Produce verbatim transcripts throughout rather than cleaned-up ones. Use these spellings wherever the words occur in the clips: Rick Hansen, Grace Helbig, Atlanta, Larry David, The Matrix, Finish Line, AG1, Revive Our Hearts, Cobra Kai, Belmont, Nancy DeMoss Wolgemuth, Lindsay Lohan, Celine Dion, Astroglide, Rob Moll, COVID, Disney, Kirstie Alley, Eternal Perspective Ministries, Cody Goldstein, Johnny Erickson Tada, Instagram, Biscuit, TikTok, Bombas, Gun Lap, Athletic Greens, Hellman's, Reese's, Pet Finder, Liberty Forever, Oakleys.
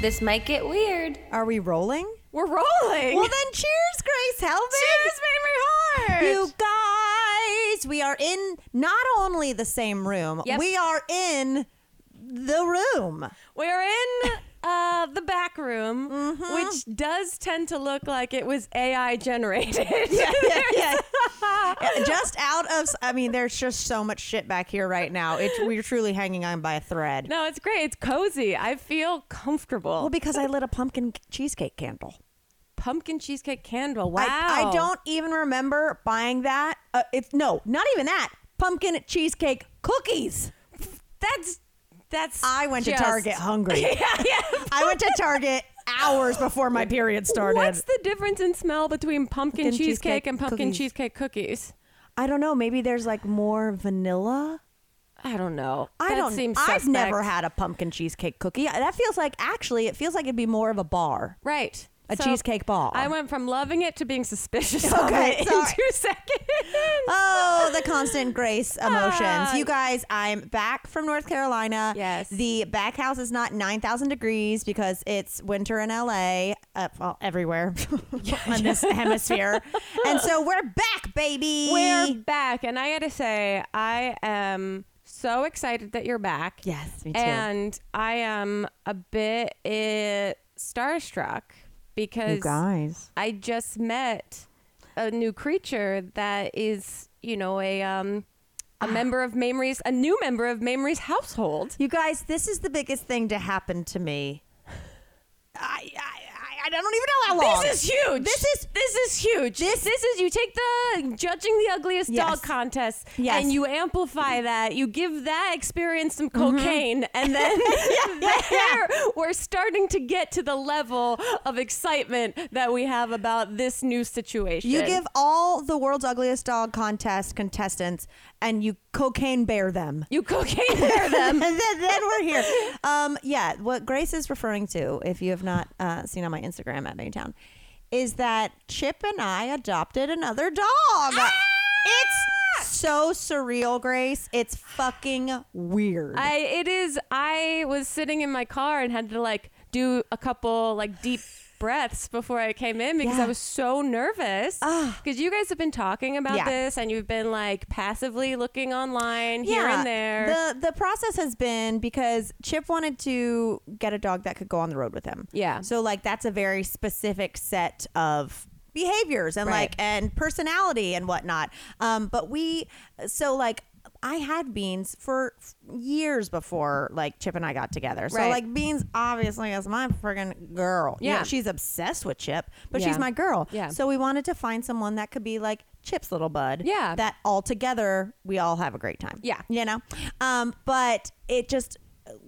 This might get weird. Are we rolling? We're rolling. Well then, cheers, Grace Helbig. Cheers, Mamrie Hart. You guys, we are in not only the same room, yep. we are in the room. We're in uh, the back room, mm-hmm. which does tend to look like it was A I generated. yeah, yeah, yeah. Just out of, I mean, there's just so much shit back here right now. It's, we're truly hanging on by a thread. No, it's great. It's cozy. I feel comfortable. Well, because I lit a pumpkin cheesecake candle. Pumpkin cheesecake candle. Wow. I, I don't even remember buying that. Uh, it's no, not even that. Pumpkin cheesecake cookies. That's, that's. I went just... to Target hungry. yeah, yeah. I went to Target hours before my period started. What's the difference in smell between pumpkin, pumpkin cheesecake, cheesecake and pumpkin cookies. cheesecake cookies? I don't know. Maybe there's like more vanilla. I don't know. I that don't. Seems I've suspect. never had a pumpkin cheesecake cookie. That feels like actually, it feels like it'd be more of a bar, right? A so cheesecake bar. I went from loving it to being suspicious okay, of it sorry. in two seconds. Oh, the constant Grace emotions. Ah. You guys, I'm back from North Carolina. Yes. The back house is not nine thousand degrees because it's winter in L A, uh, well, everywhere yeah, on yeah. this hemisphere. And so we're back, baby. We're back. And I got to say, I am so excited that you're back. Yes, me too. And I am a bit uh, starstruck. Because you guys. I just met a new creature that is, you know, a um, a member of Mamrie's, a new member of Mamrie's household. You guys, this is the biggest thing to happen to me. I, I I don't even know how long. This is huge. This is this is huge. This this is you take the judging the ugliest yes. dog contest yes. and you amplify that. You give that experience some cocaine, mm-hmm. and then yeah, there yeah. we're starting to get to the level of excitement that we have about this new situation. You give all the world's ugliest dog contest contestants, and you cocaine bear them. You cocaine bear them, and then, then we're here. Um, yeah, what Grace is referring to, if you have not uh, seen on my Instagram. Instagram at Maytown is that Chip and I adopted another dog. Ah! It's so surreal, Grace. It's fucking weird. I it is. I was sitting in my car and had to like do a couple like deep breaths before I came in because yeah. I was so nervous because you guys have been talking about yeah. this and you've been like passively looking online yeah. here and there. The the process has been because Chip wanted to get a dog that could go on the road with him. Yeah. So like that's a very specific set of behaviors and right. like and personality and whatnot. Um, but we so like I had Beans for years before like Chip and I got together. So right. like Beans obviously is my friggin' girl. Yeah. You know, she's obsessed with Chip, but yeah. she's my girl. Yeah. So we wanted to find someone that could be like Chip's little bud. Yeah. That all together, we all have a great time. Yeah. You know? Um, but it just,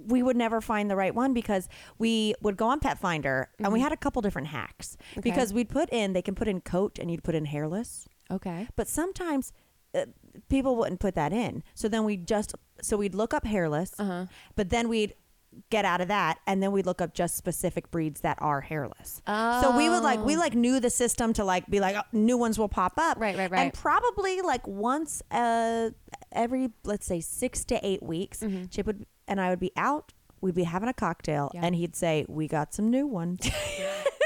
we would never find the right one because we would go on Pet Finder mm-hmm. and we had a couple different hacks okay. because we'd put in, they can put in coat and you'd put in hairless. Okay. But sometimes Uh, people wouldn't put that in. So then we just, so we'd look up hairless, uh-huh. but then we'd get out of that. And then we'd look up just specific breeds that are hairless. Oh. So we would like, we like knew the system to like be like, oh, new ones will pop up. Right, right, right. And probably like once uh, every, let's say six to eight weeks, mm-hmm. Chip would and I would be out. We'd be having a cocktail yeah. and he'd say, we got some new ones.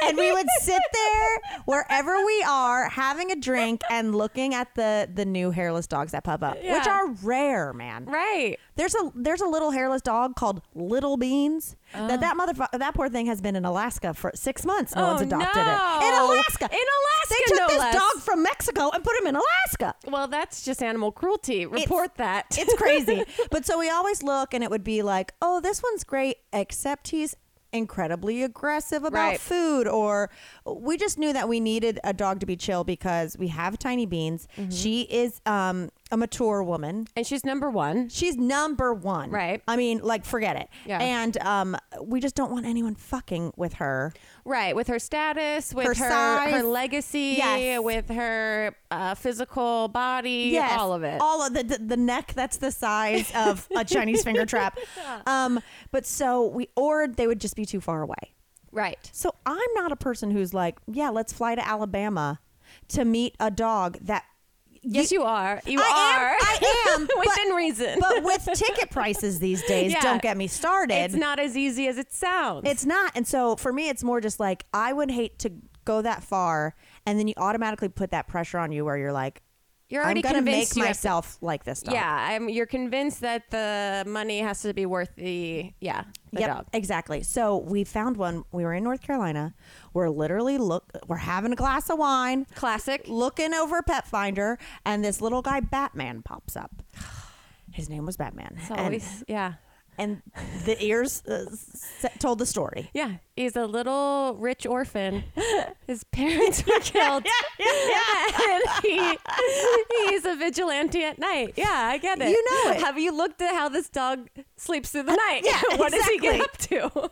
And we would sit there wherever we are having a drink and looking at the the new hairless dogs that pop up, yeah. which are rare, man. Right. There's a there's a little hairless dog called Little Beans. Oh. That that motherfucker that poor thing has been in Alaska for six months. No oh, one's adopted no. it. In Alaska. In Alaska. They took no this less. dog from Mexico and put him in Alaska. Well, that's just animal cruelty. Report it's, that. It's crazy. But so we always look and it would be like, oh, this one's great, except he's incredibly aggressive about right. food, or we just knew that we needed a dog to be chill because we have tiny Beans. Mm-hmm. She is um a mature woman. And she's number one. She's number one. Right. I mean, like, forget it. Yeah. And um, we just don't want anyone fucking with her. Right. With her status, with her her, size. her legacy, yes. with her uh, physical body, yes. all of it. All of the, the, the neck that's the size of a Chinese finger trap. Um, but so we, or they would just be too far away. Right. So I'm not a person who's like, yeah, let's fly to Alabama to meet a dog that. Yes, you, you are. You I are. Am, I am. Within but, reason. But with ticket prices these days, yeah. don't get me started. It's not as easy as it sounds. It's not. And so for me, it's more just like, I would hate to go that far. And then you automatically put that pressure on you where you're like, you're already I'm going to make myself to, like this dog. Yeah. I'm, you're convinced that the money has to be worth the, yeah, the yep, dog. Exactly. So we found one. We were in North Carolina. We're literally, look, we're having a glass of wine. Classic. Looking over Pet Finder. And this little guy, Batman, pops up. His name was Batman. It's always, and, yeah. And the ears uh, told the story. Yeah. He's a little rich orphan. His parents were killed. yeah, yeah, yeah. And he, he's a vigilante at night. Yeah, I get it. You know it. Have you looked at how this dog sleeps through the uh, night? Yeah, what exactly. does he get up to?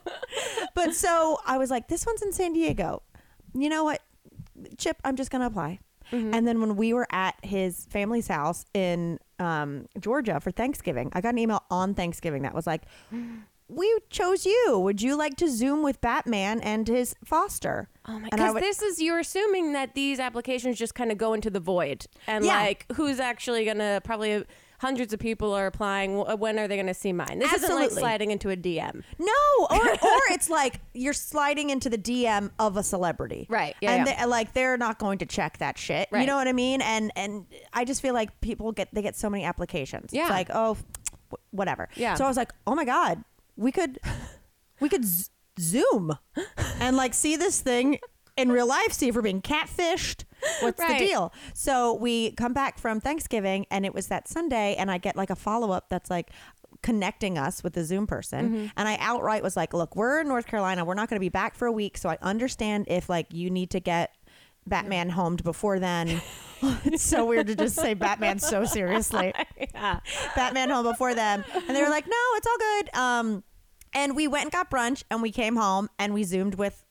But so I was like, this one's in San Diego. You know what, Chip, I'm just going to apply. Mm-hmm. And then when we were at his family's house in um, Georgia for Thanksgiving, I got an email on Thanksgiving that was like, we chose you. Would you like to Zoom with Batman and his foster? Oh my! Because this is, you're assuming that these applications just kind of go into the void. And yeah. like, who's actually going to probably... Hundreds of people are applying. When are they going to see mine? This Absolutely. Isn't like sliding into a D M. No, or or it's like you're sliding into the D M of a celebrity, right? Yeah, and yeah. They, like they're not going to check that shit. Right. You know what I mean? And and I just feel like people get they get so many applications. Yeah, it's like oh, whatever. Yeah. So I was like, oh my God, we could we could z- Zoom and like see this thing in real life. See if we're being catfished. What's right. the deal? So we come back from Thanksgiving and it was that Sunday and I get like a follow-up that's like connecting us with the Zoom person. Mm-hmm. And I outright was like, look, we're in North Carolina. We're not going to be back for a week. So I understand if like you need to get Batman yeah. homed before then. It's so weird to just say Batman so seriously. yeah. Batman home before them. And they were like, no, it's all good. Um, and we went and got brunch and we came home and we Zoomed with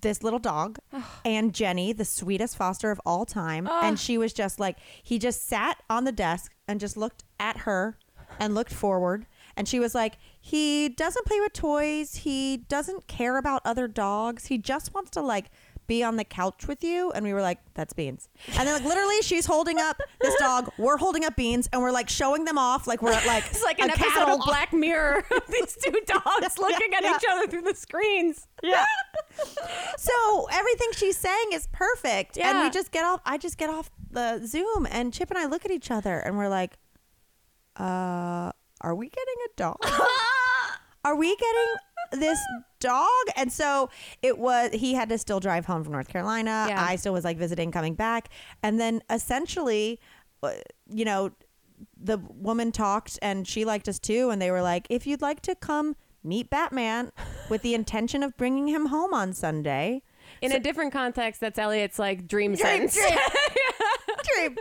this little dog and Jenny, the sweetest foster of all time. Oh. And she was just like, he just sat on the desk and just looked at her and looked forward. And she was like, he doesn't play with toys. He doesn't care about other dogs. He just wants to like be on the couch with you. And we were like, that's Beans. And then like literally she's holding up this dog. We're holding up Beans and we're like showing them off. Like we're at, like, it's like an episode of Black Mirror. These two dogs looking yeah, yeah. at each other through the screens. Yeah. So everything she's saying is perfect. Yeah. And we just get off. I just get off the Zoom and Chip and I look at each other and we're like, uh, are we getting a dog? Are we getting this dog? And so it was, he had to still drive home from North Carolina. Yeah. I still was like visiting, coming back. And then essentially, you know, the woman talked and she liked us too. And they were like, if you'd like to come meet Batman with the intention of bringing him home on Sunday. In so, a different context, that's Elliot's like dream dream, sense. Dream. yeah. dream.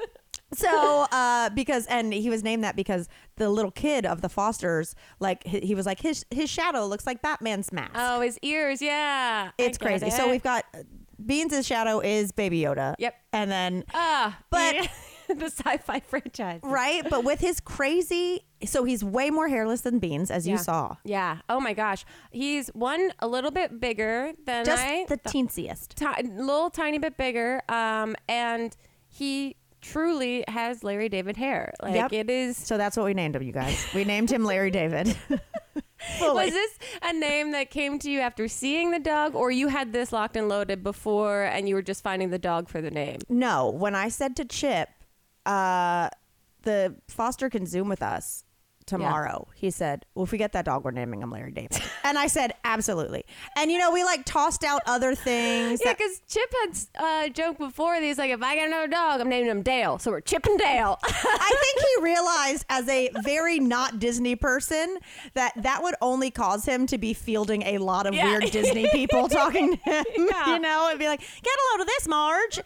So uh, because and he was named that because the little kid of the fosters, like he, he was like his his shadow looks like Batman's mask. Oh, his ears. Yeah, it's crazy. It. So we've got Beans' shadow is Baby Yoda. Yep. And then ah, uh, but yeah. the sci-fi franchise. Right. But with his crazy. So he's way more hairless than Beans, as yeah. you saw. Yeah. Oh, my gosh. He's one a little bit bigger than Just I. Just the teensiest. T- little tiny bit bigger. Um, and he. Truly has Larry David hair. Like yep. it is. So that's what we named him, you guys. We named him Larry David. Was this a name that came to you after seeing the dog, or you had this locked and loaded before and you were just finding the dog for the name? No. When I said to Chip, uh, the foster can Zoom with us tomorrow, yeah. he said, well, if we get that dog, we're naming him Larry David. And I said, absolutely. And, you know, we like tossed out other things. Yeah, because that- Chip had a uh, joke before. He's like, if I get another dog, I'm naming him Dale. So we're Chip and Dale. I think he realized as a very not Disney person that that would only cause him to be fielding a lot of yeah. weird Disney people talking to him. Yeah. You know, it'd be like, get a load of this, Marge.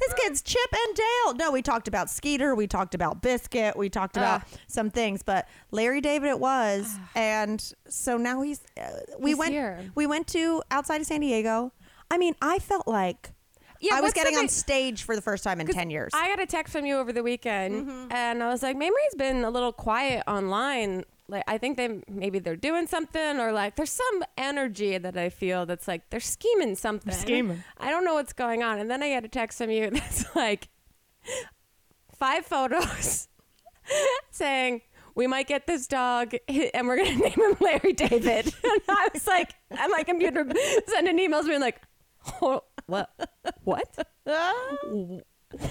This kid's Chip and Dale. No, we talked about Skeeter. We talked about Biscuit. We talked about uh, some things, but Larry David it was. Uh, and so now he's, uh, we he's went, here. we went to outside of San Diego. I mean, I felt like yeah, I was getting on stage for the first time in ten years. I got a text from you over the weekend mm-hmm. and I was like, Mamrie's been a little quiet online. Like, I think they maybe they're doing something, or like there's some energy that I feel that's like they're scheming something. They're scheming. I don't know what's going on. And then I get a text from you that's like five photos saying we might get this dog and we're going to name him Larry David. And I was like, and my computer sending emails being like, oh, what? What?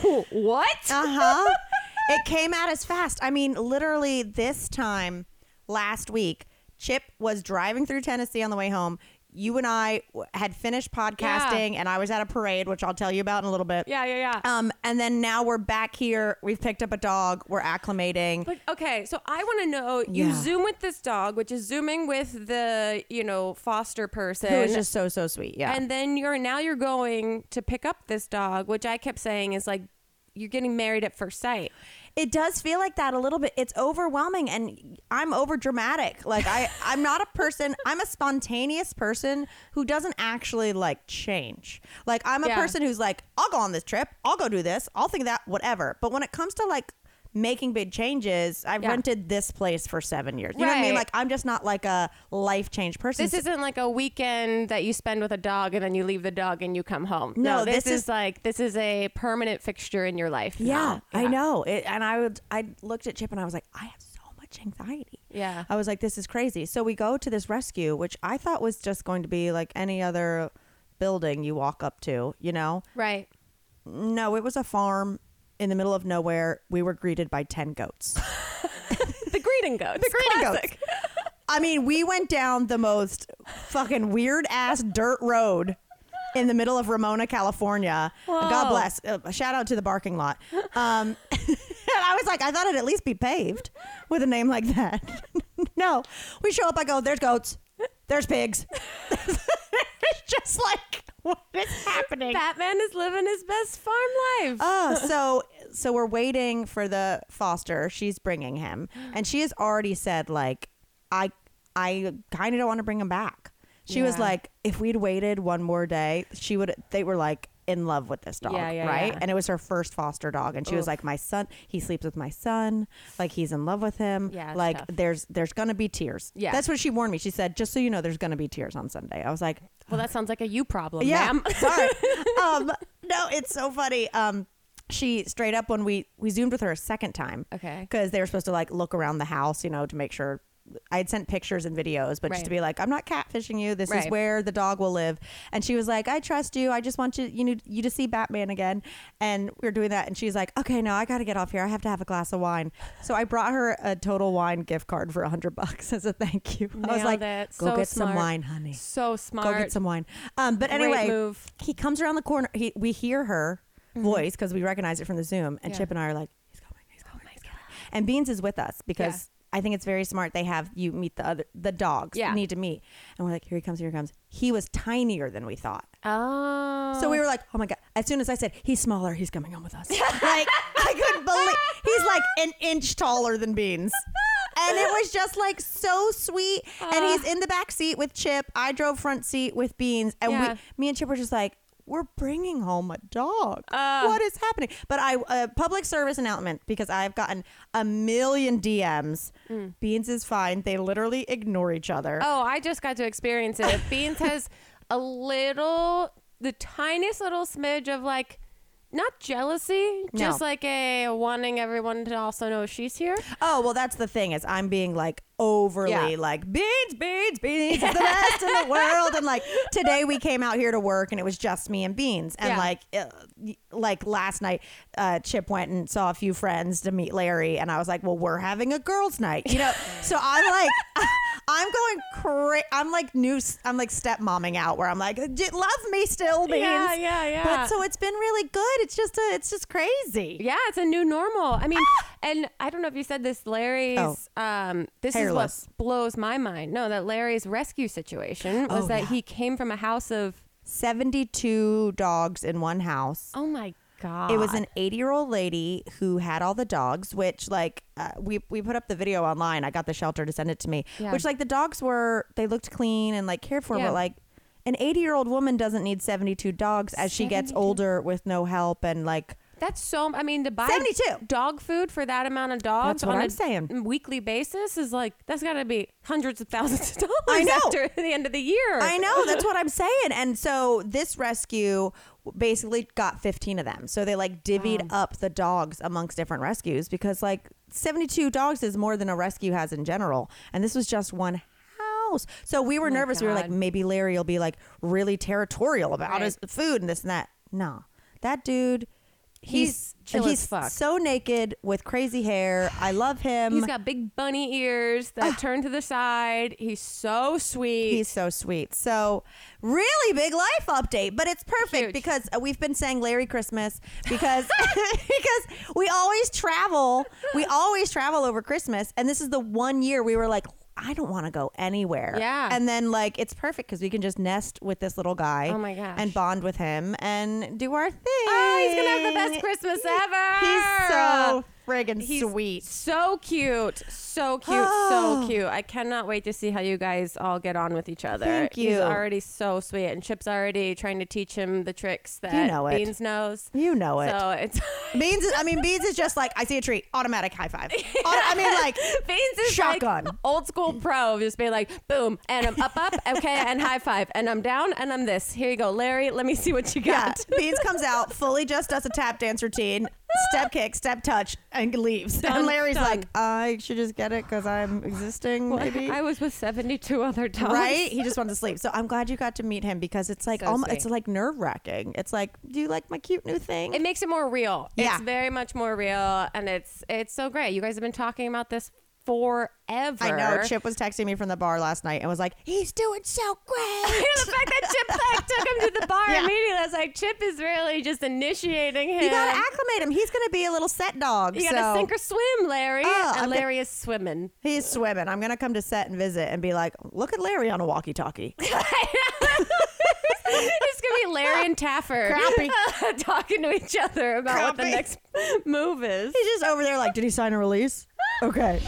What? Uh-huh. It came out as fast. I mean, literally this time last week, Chip was driving through Tennessee on the way home. You and I w- had finished podcasting, yeah. and I was at a parade, which I'll tell you about in a little bit. Yeah, yeah, yeah. Um, and then now we're back here. We've picked up a dog. We're acclimating. But okay, so I want to know, you yeah. Zoom with this dog, which is Zooming with the, you know, foster person. Who is just so, so sweet, yeah. And then you're now you're going to pick up this dog, which I kept saying is like, you're getting married at first sight. It does feel like that a little bit. It's overwhelming, and I'm over dramatic. Like I, I'm not a person. I'm a spontaneous person who doesn't actually like change. Like I'm a yeah. person who's like, I'll go on this trip. I'll go do this. I'll think that whatever. But when it comes to like making big changes, I've yeah. rented this place for seven years. You right. know what I mean? Like I'm just not like a life change person. This isn't like a weekend that you spend with a dog and then you leave the dog and you come home. No, no this, this is, is like this is a permanent fixture in your life. Yeah, yeah. I know. It, and I would I looked at Chip and I was like, I have so much anxiety. Yeah, I was like, this is crazy. So we go to this rescue, which I thought was just going to be like any other building you walk up to, you know? Right. No, it was a farm. In the middle of nowhere, we were greeted by ten goats. The greeting goats. The greeting Classic. goats. I mean, we went down the most fucking weird ass dirt road in the middle of Ramona, California. Whoa. God bless. Uh, shout out to The Barking Lot. Um, and I was like, I thought it'd at least be paved with a name like that. No. We show up, I go, there's goats. There's pigs. It's just like, what is happening? Batman is living his best farm life. Oh, so so we're waiting for the foster. She's bringing him, and she has already said like, I I kind of don't want to bring him back. She yeah. was like, if we'd waited one more day, she would. They were like in love with this dog, yeah, yeah, right? Yeah. And it was her first foster dog, and she Oof. was like, my son. He sleeps with my son. Like he's in love with him. Yeah, like tough. there's there's gonna be tears. Yeah, that's what she warned me. She said, just so you know, there's gonna be tears on Sunday. I was like. Well, that sounds like a you problem, yeah, ma'am. Sorry. Um, no, it's so funny. Um, she straight up when we, we Zoomed with her a second time. Okay. Because they were supposed to like look around the house, you know, to make sure. I had sent pictures and videos, but right. just to be like, I'm not catfishing you. This right. is where the dog will live. And she was like, I trust you. I just want you, you, need, you to see Batman again. And we were doing that. And she's like, okay, no, I got to get off here. I have to have a glass of wine. So I brought her a Total Wine gift card for a hundred bucks as a thank you. Nailed I was like, it. go so get smart. some wine, honey. So smart. Go get some wine. Um, but anyway, he comes around the corner. He, we hear her mm-hmm. voice because we recognize it from the Zoom. And yeah. Chip and I are like, he's coming, he's coming, oh he's coming. And Beans is with us because... Yeah. I think it's very smart. They have you meet the other the dogs yeah. you need to meet. And we're like, here he comes, here he comes. He was tinier than we thought. Oh. So we were like, oh my God. As soon as I said, he's smaller, he's coming home with us. Like, I couldn't believe. He's like an inch taller than Beans. And it was just like so sweet. Uh, and he's in the back seat with Chip. I drove front seat with Beans. And yeah. we, me and Chip were just like, we're bringing home a dog. Uh, what is happening? But I uh, public service announcement because I've gotten a million D Ms. Mm. Beans is fine. They literally ignore each other. Oh, I just got to experience it. Beans has a little, the tiniest little smidge of like, not jealousy, no. just like a wanting everyone to also know she's here. Oh, well, that's the thing is I'm being like overly yeah. like Beans, Beans, Beans is the best in the world. And like today we came out here to work and it was just me and Beans. And yeah. like it, like last night, uh, Chip went and saw a few friends to meet Larry. And I was like, well, we're having a girls' night, you know? So I'm like, I'm going crazy. I'm like new. I'm like stepmomming out where I'm like, love me still, Beans. Yeah, yeah, yeah. But so it's been really good. It's just a, it's just crazy. Yeah, it's a new normal. I mean, and I don't know if you said this, Larry's. Oh. Um, this Hairless. is what blows my mind. No, that Larry's rescue situation was oh, that yeah. he came from a house of seventy-two dogs in one house. Oh my God. It was an eighty-year-old lady who had all the dogs, which, like, uh, we we put up the video online. I got the shelter to send it to me. Yeah. Which, like, the dogs were, they looked clean and, like, cared for, yeah. but, like, an eighty-year-old woman doesn't need seventy-two dogs as seventy-two she gets older with no help and, like... That's so... I mean, to buy seventy-two dog food for that amount of dogs on I'm a saying. weekly basis is like, that's got to be hundreds of thousands of dollars I know. after the end of the year. I know. That's what I'm saying. And so this rescue basically got fifteen of them. So they like divvied wow. up the dogs amongst different rescues because like seventy-two dogs is more than a rescue has in general. And this was just one house. So we were oh nervous. God. We were like, maybe Larry will be like really territorial about right. his food and this and that. No. That dude... He's he's, he's fuck. so naked with crazy hair. I love him. He's got big bunny ears that uh, turn to the side. He's so sweet. He's so sweet. So really big life update, but it's perfect Huge. because we've been saying Larry Christmas because because we always travel. We always travel over Christmas, and this is the one year we were like, I don't want to go anywhere. Yeah. And then like, it's perfect because we can just nest with this little guy. Oh my gosh. And bond with him and do our thing. Oh, he's going to have the best Christmas ever. He's so friggin' he's sweet. So cute. So cute. Oh. So cute. I cannot wait to see how you guys all get on with each other. Thank you. He's already so sweet. And Chip's already trying to teach him the tricks that you know Beans knows. You know it. So it's Beans is, I mean, Beans is just like, I see a tree. Automatic high five. Auto- I mean, like, Beans is shotgun. Like old school pro. Just be like, boom. And I'm up, up. Okay. And high five. And I'm down. And I'm this. Here you go, Larry. Let me see what you got. Yeah. Beans comes out fully just does a tap dance routine. Step kick, step touch, and leaves. Done, and Larry's done. like, I should just get it because I'm existing, maybe. I was with seventy-two other dogs. Right? He just wanted to sleep. So I'm glad you got to meet him because it's like so almost, it's like nerve-wracking. It's like, do you like my cute new thing? It makes it more real. Yeah. It's very much more real, and it's it's so great. You guys have been talking about this forever. I know. Chip was texting me from the bar last night and was like, he's doing so great. The fact that Chip like, took him to the bar yeah. immediately, I was like, Chip is really just initiating him. You got to acclimate him. He's going to be a little set dog. You so. got to sink or swim, Larry. Oh, and I'm Larry gonna, is swimming. He's swimming. I'm going to come to set and visit and be like, look at Larry on a walkie-talkie. It's going to be Larry and Taffer uh, talking to each other about Crappy. what the next move is. He's just over there like, did he sign a release? Okay.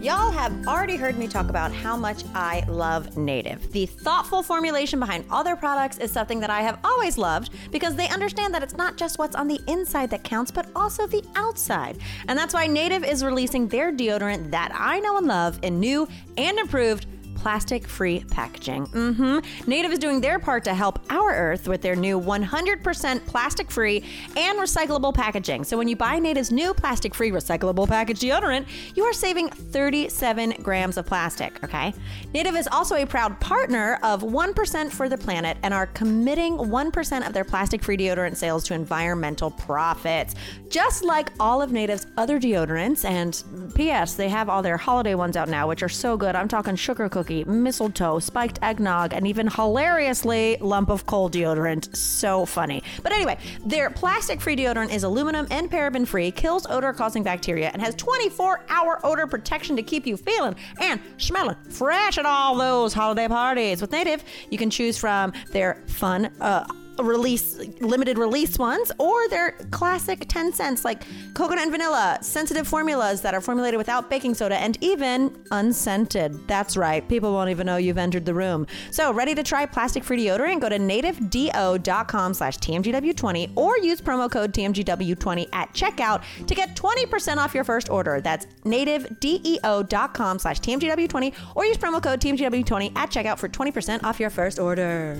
Y'all have already heard me talk about how much I love Native. The thoughtful formulation behind all their products is something that I have always loved because they understand that it's not just what's on the inside that counts, but also the outside. And that's why Native is releasing their deodorant that I know and love in new and improved plastic-free packaging. Mm-hmm. Native is doing their part to help our Earth with their new one hundred percent plastic-free and recyclable packaging. So when you buy Native's new plastic-free recyclable package deodorant, you are saving thirty-seven grams of plastic, okay? Native is also a proud partner of one percent for the Planet and are committing one percent of their plastic-free deodorant sales to environmental profits. Just like all of Native's other deodorants, and P S, they have all their holiday ones out now, which are so good. I'm talking sugar cookies, mistletoe, spiked eggnog, and even hilariously lump of coal deodorant. So funny. But anyway, their plastic-free deodorant is aluminum and paraben-free, kills odor-causing bacteria, and has twenty-four hour odor protection to keep you feeling and smelling fresh at all those holiday parties. With Native, you can choose from their fun, uh, release limited release ones or their classic ten cents like coconut and vanilla sensitive formulas that are formulated without baking soda and even unscented. That's right, people won't even know you've entered the room. So ready to try plastic free deodorant? Go to native d o dot com slash T M G W twenty or use promo code T M G W twenty at checkout to get twenty percent off your first order. That's native d e o dot com slash T M G W twenty or use promo code T M G W twenty at checkout for twenty percent off your first order.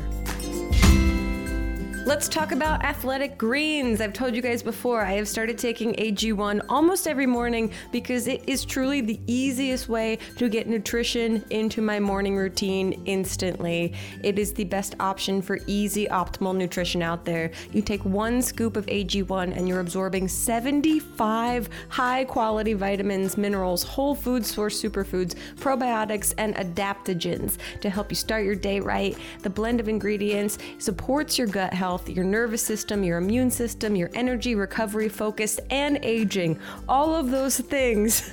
Let's talk about Athletic Greens. I've told you guys before, I have started taking A G one almost every morning because it is truly the easiest way to get nutrition into my morning routine instantly. It is the best option for easy, optimal nutrition out there. You take one scoop of A G one and you're absorbing seventy-five high-quality vitamins, minerals, whole food source superfoods, probiotics, and adaptogens to help you start your day right. The blend of ingredients supports your gut health, your nervous system, your immune system, your energy, recovery, focus, and aging. All of those things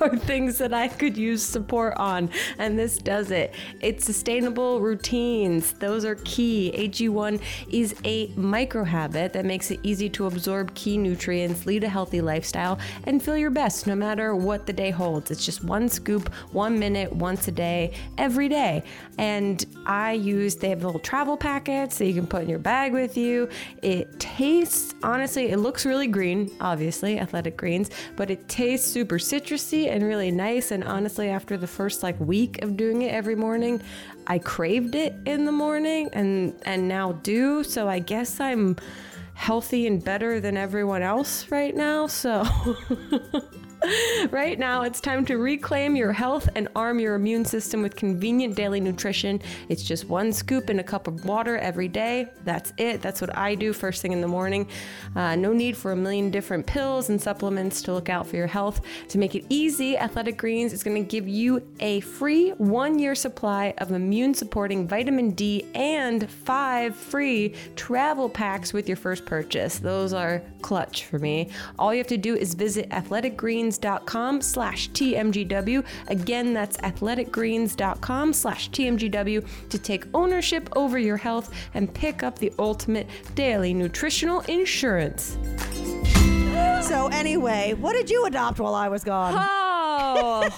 are things that I could use support on, and this does it. It's sustainable routines. Those are key. A G one is a micro habit that makes it easy to absorb key nutrients, lead a healthy lifestyle, and feel your best no matter what the day holds. It's just one scoop, one minute, once a day, every day. And I use, they have little travel packets that you can put in your bag with you. It tastes, honestly, it looks really green, obviously, Athletic Greens, but it tastes super citrusy and really nice. And honestly, after the first like week of doing it every morning, I craved it in the morning and, and now do. So I guess I'm healthy and better than everyone else right now. So right now it's time to reclaim your health and arm your immune system with convenient daily nutrition. It's just one scoop in a cup of water every day. That's it. That's what I do first thing in the morning. Uh, no need for a million different pills and supplements to look out for your health. To make it easy, Athletic Greens is going to give you a free one-year supply of immune-supporting vitamin D and five free travel packs with your first purchase. Those are clutch for me. All you have to do is visit athletic greens dot com slash T M G W. Again, that's athletic greens dot com slash T M G W to take ownership over your health and pick up the ultimate daily nutritional insurance. So anyway, what did you adopt while I was gone? Oh,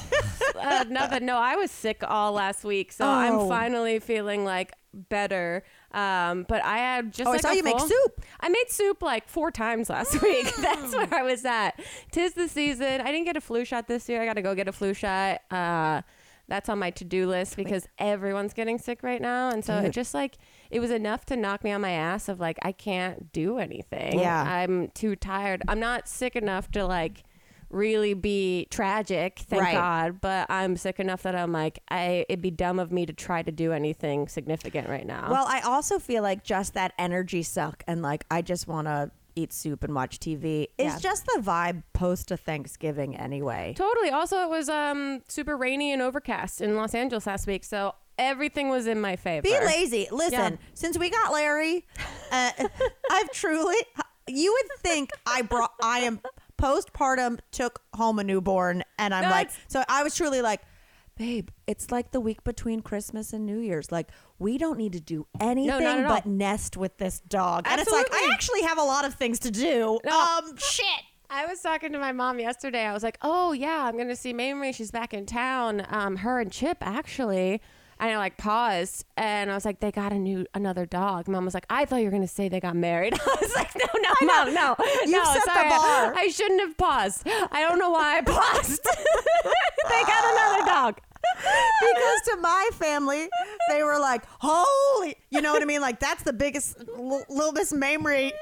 uh, nothing. No, I was sick all last week, so oh. I'm finally feeling like better. Um, but I had just oh, like I saw a you full, make soup. I made soup like four times last week. That's where I was at. Tis the season. I didn't get a flu shot this year. I got to go get a flu shot. Uh, that's on my to-do list because Wait. everyone's getting sick right now. And so Dude. it just like, it was enough to knock me on my ass of like, I can't do anything. Yeah. I'm too tired. I'm not sick enough to like really be tragic, thank right. God, but I'm sick enough that I'm like, I it'd be dumb of me to try to do anything significant right now. Well, I also feel like just that energy suck and like I just want to eat soup and watch T V is yeah. just the vibe post to Thanksgiving anyway. Totally. Also, it was um super rainy and overcast in Los Angeles last week, so everything was in my favor. Be lazy. Listen, yeah. since we got Larry, uh, I've truly, you would think I brought, I am postpartum, took home a newborn, and I'm That's- like, so I was truly like, babe, it's like the week between Christmas and New Year's. Like, we don't need to do anything no, but nest with this dog. Absolutely. And it's like, I actually have a lot of things to do. No. Um, shit. I was talking to my mom yesterday. I was like, oh, yeah, I'm going to see Mamrie. She's back in town. Um, her and Chip, actually. And I like paused and I was like, they got a new, another dog. Mom was like, I thought you were going to say they got married. I was like, no, no, mom, no, you no, set sorry. the bar. I shouldn't have paused. I don't know why I paused. They got another dog. Because to my family, they were like, holy, you know what I mean? Like, that's the biggest, L- little Miss Mamrie,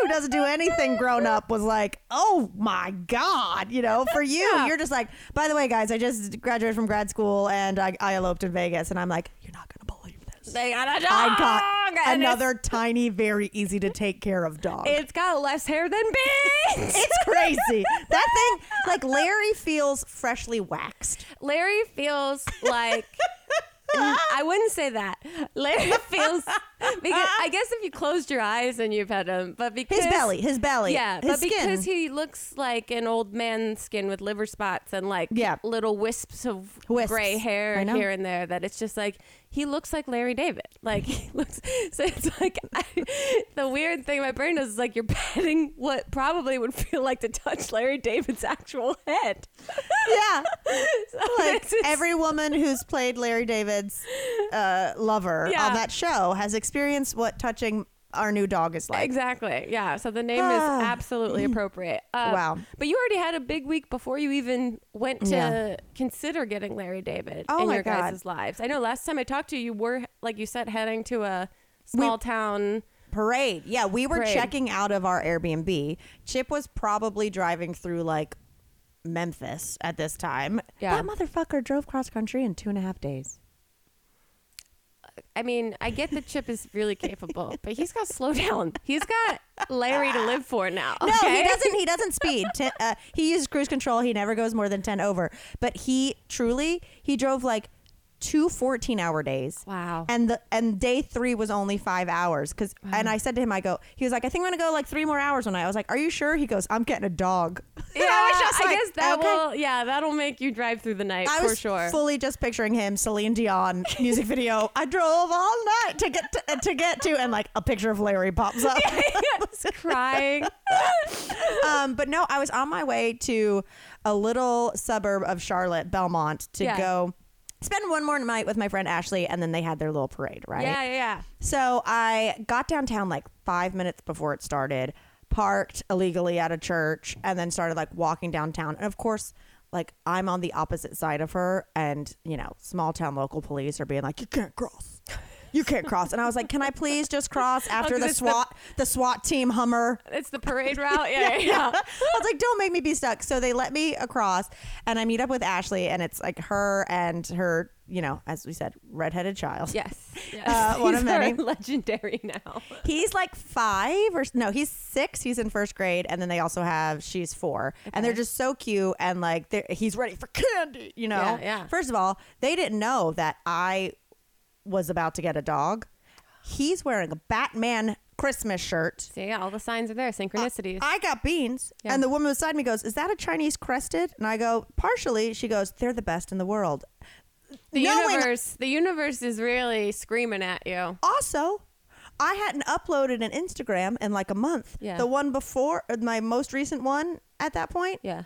who doesn't do anything grown up, was like, oh my God, you know, for you, yeah. you're just like, by the way, guys, I just graduated from grad school and I, I eloped in Vegas. And I'm like, you're not going to believe this. They got a dog. I got another tiny, very easy to take care of dog. It's got less hair than Beans. It's crazy. That thing, like, Larry feels freshly waxed. Larry feels like, I wouldn't say that. Larry feels, because I guess if you closed your eyes and you pet him, but because his belly, his belly, yeah, his but skin. Because he looks like an old man's skin with liver spots and like yeah. little wisps of wisps. gray hair here and there. That it's just like he looks like Larry David. Like he looks. So it's like I, the weird thing my brain does is like you're petting what probably would feel like to touch Larry David's actual head. Yeah, so like just, every woman who's played Larry David's uh, lover yeah. on that show has experienced. Experience what touching our new dog is like. Exactly. Yeah. So the name is absolutely appropriate. Uh, wow. But you already had a big week before you even went to yeah. consider getting Larry David oh in your God. guys' lives. I know last time I talked to you, you were, like you said, heading to a small we- town... Parade. Yeah. We were parade. checking out of our Airbnb. Chip was probably driving through like Memphis at this time. Yeah. That motherfucker drove cross country in two and a half days. I mean, I get that Chip is really capable, but he's got slow down. He's got Larry to live for now. Okay? No, he doesn't. He doesn't speed. Ten, uh, he uses cruise control. He never goes more than ten over. But he truly, he drove like two fourteen-hour days. Wow. And the and day three was only five hours. Cause, wow. And I said to him, I go, he was like, I think I'm going to go like three more hours one night. I was like, are you sure? He goes, I'm getting a dog. Yeah, I was just I like, guess that okay. will, yeah, that'll make you drive through the night I for was sure. fully just picturing him, Celine Dion music video. I drove all night to get to, to get to, and like a picture of Larry pops up. Yeah, yeah. Crying. um, but no, I was on my way to a little suburb of Charlotte, Belmont, to yeah. go spend one more night with my friend Ashley, and then they had their little parade, right? Yeah, yeah, yeah. So I got downtown like five minutes before it started, parked illegally at a church, and then started like walking downtown. And of course, like I'm on the opposite side of her, and you know, small town local police are being like, you can't cross. You can't cross. And I was like, can I please just cross after oh, the SWAT the, the SWAT team Hummer? It's the parade route. Yeah, yeah, yeah. I was like, don't make me be stuck. So they let me across, and I meet up with Ashley, and it's like her and her, you know, as we said, redheaded child. Yes. yes. Uh, one he's of many. Legendary now. He's like five or no, he's six. He's in first grade. And then they also have, she's four. Okay. And they're just so cute. And like, he's ready for candy, you know? Yeah, yeah. First of all, they didn't know that I was about to get a dog. He's wearing a Batman Christmas shirt. See, all the signs are there. Synchronicities. I, I got beans. Yeah. And the woman beside me goes, is that a Chinese crested? And I go, partially. She goes, they're the best in the world. The Knowing universe. The universe is really screaming at you. Also, I hadn't uploaded an Instagram in like a month. Yeah. The one before, my most recent one at that point. Yeah.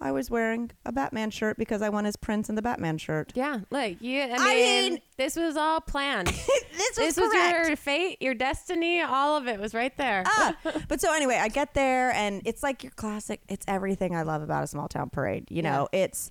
I was wearing a Batman shirt because I want his Prince in the Batman shirt. Yeah, look, you. I mean, I mean this was all planned. this was this was your fate, your destiny. All of it was right there. Ah, but so anyway, I get there, and it's like your classic. It's everything I love about a small town parade. You know, yeah. It's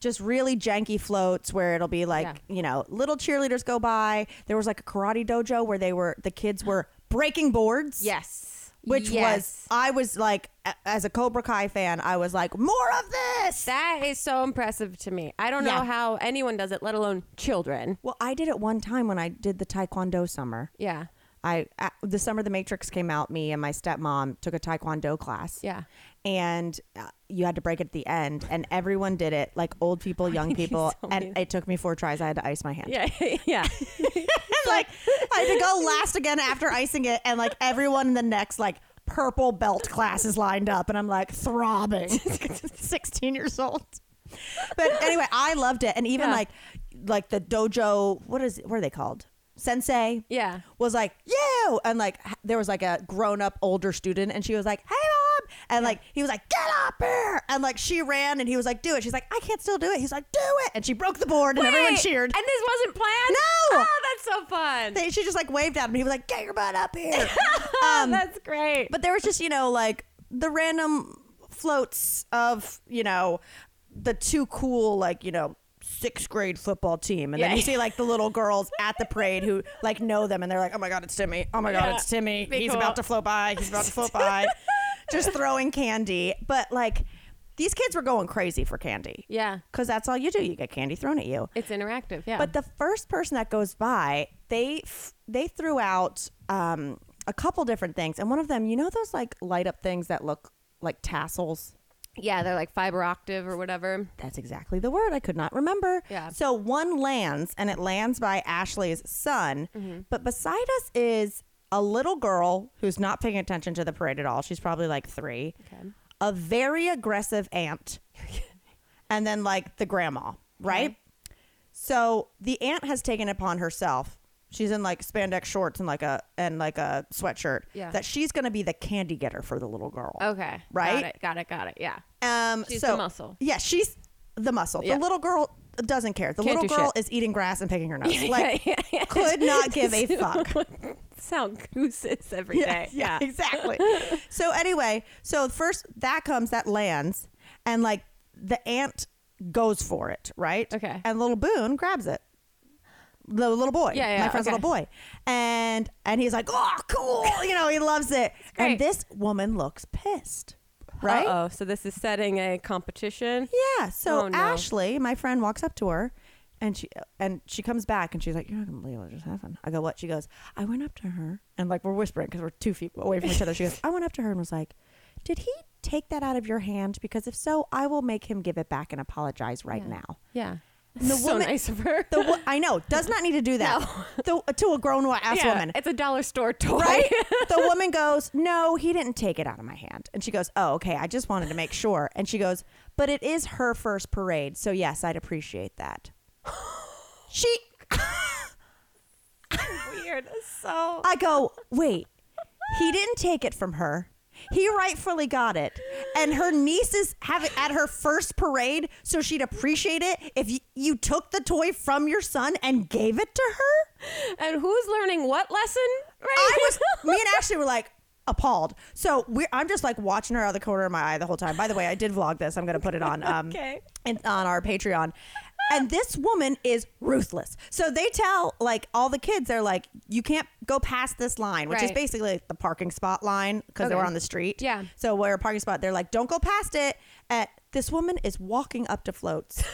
just really janky floats where it'll be like, yeah. you know, little cheerleaders go by. There was like a karate dojo where they were the kids were breaking boards. Yes. Which yes. was, I was like, as a Cobra Kai fan, I was like, more of this. That is so impressive to me. I don't yeah. know how anyone does it, let alone children. Well, I did it one time when I did the Taekwondo summer. Yeah. I uh, the summer The Matrix came out, me and my stepmom took a Taekwondo class. Yeah. And uh, you had to break it at the end, and everyone did it, like old people, young people. so and mean. It took me four tries. I had to ice my hand. Yeah. yeah. Like I had to go last again after icing it, and like everyone in the next like purple belt class is lined up, and I'm like throbbing. sixteen years old. But anyway, I loved it. And even yeah. like like the dojo, what is it, what are they called? Sensei. Yeah. Was like, you and like there was like a grown up older student, and she was like, hey mom, and yeah. like he was like, get up here, and like she ran, and he was like, do it. She's like, I can't still do it. He's like, do it. And she broke the board. Wait, and everyone cheered. And this wasn't planned? No. Oh, that's so fun. They, she just like waved at him, and he was like, get your butt up here. um, that's great. But there was just, you know, like the random floats of, you know, the too cool, like, you know, sixth grade football team, and yeah. then you see like the little girls at the parade who like know them, and they're like, oh my god, it's Timmy, oh my yeah. god, it's Timmy, be he's cool. about to float by, he's about to float by, just throwing candy. But like these kids were going crazy for candy, yeah, because that's all you do, you get candy thrown at you, it's interactive. Yeah. But the first person that goes by, they f- they threw out um a couple different things, and one of them, you know those like light up things that look like tassels? Yeah, they're like fiber octave or whatever. That's exactly the word. I could not remember. Yeah. So one lands, and it lands by Ashley's son. Mm-hmm. But beside us is a little girl who's not paying attention to the parade at all. She's probably like three. Okay. A very aggressive aunt. And then like the grandma, right? Mm-hmm. So the aunt has taken upon herself. She's in like spandex shorts and like a and like a sweatshirt. Yeah. That she's gonna be the candy getter for the little girl. Okay. Right. Got it. Got it. Got it. Yeah. Um. She's so, the muscle. Yeah. She's the muscle. Yeah. The little girl doesn't care. The Can't little girl shit. Is eating grass and picking her nose. Yeah, like yeah, yeah. could not give a fuck. Sound gooses every day. Yeah. yeah. yeah. Exactly. So anyway, so first that comes that lands, and like the aunt goes for it, right? Okay. And little Boone grabs it. The little boy, yeah, yeah, my friend's okay. little boy, and and he's like, oh, cool, you know, he loves it. And this woman looks pissed, right? Oh, so this is setting a competition. Yeah. So oh, no. Ashley, my friend, walks up to her, and she and she comes back, and she's like, you're not gonna believe what just happened. I go, what? She goes, I went up to her, and like we're whispering because we're two feet away from each other. She goes, I went up to her and was like, did he take that out of your hand? Because if so, I will make him give it back and apologize right yeah. now. Yeah. The so woman, nice of her. The wo- I know. Does not need to do that no. the, to a grown ass yeah, woman. It's a dollar store toy. Right? The woman goes, no, he didn't take it out of my hand. And she goes, oh, okay. I just wanted to make sure. And she goes, but it is her first parade. So yes, I'd appreciate that. She. Weird. So. I go, wait, he didn't take it from her. He rightfully got it, and her nieces have it at her first parade, so she'd appreciate it if you, you took the toy from your son and gave it to her. And who's learning what lesson? Right? I was. Me and Ashley were like appalled. So we, I'm just like watching her out of the corner of my eye the whole time. By the way, I did vlog this. I'm going to put it on um okay. in, on our Patreon. And this woman is ruthless. So they tell like all the kids, they're like, you can't go past this line, which right. is basically like the parking spot line because okay. they were on the street. Yeah. So we're a parking spot. They're like, don't go past it. And this woman is walking up to floats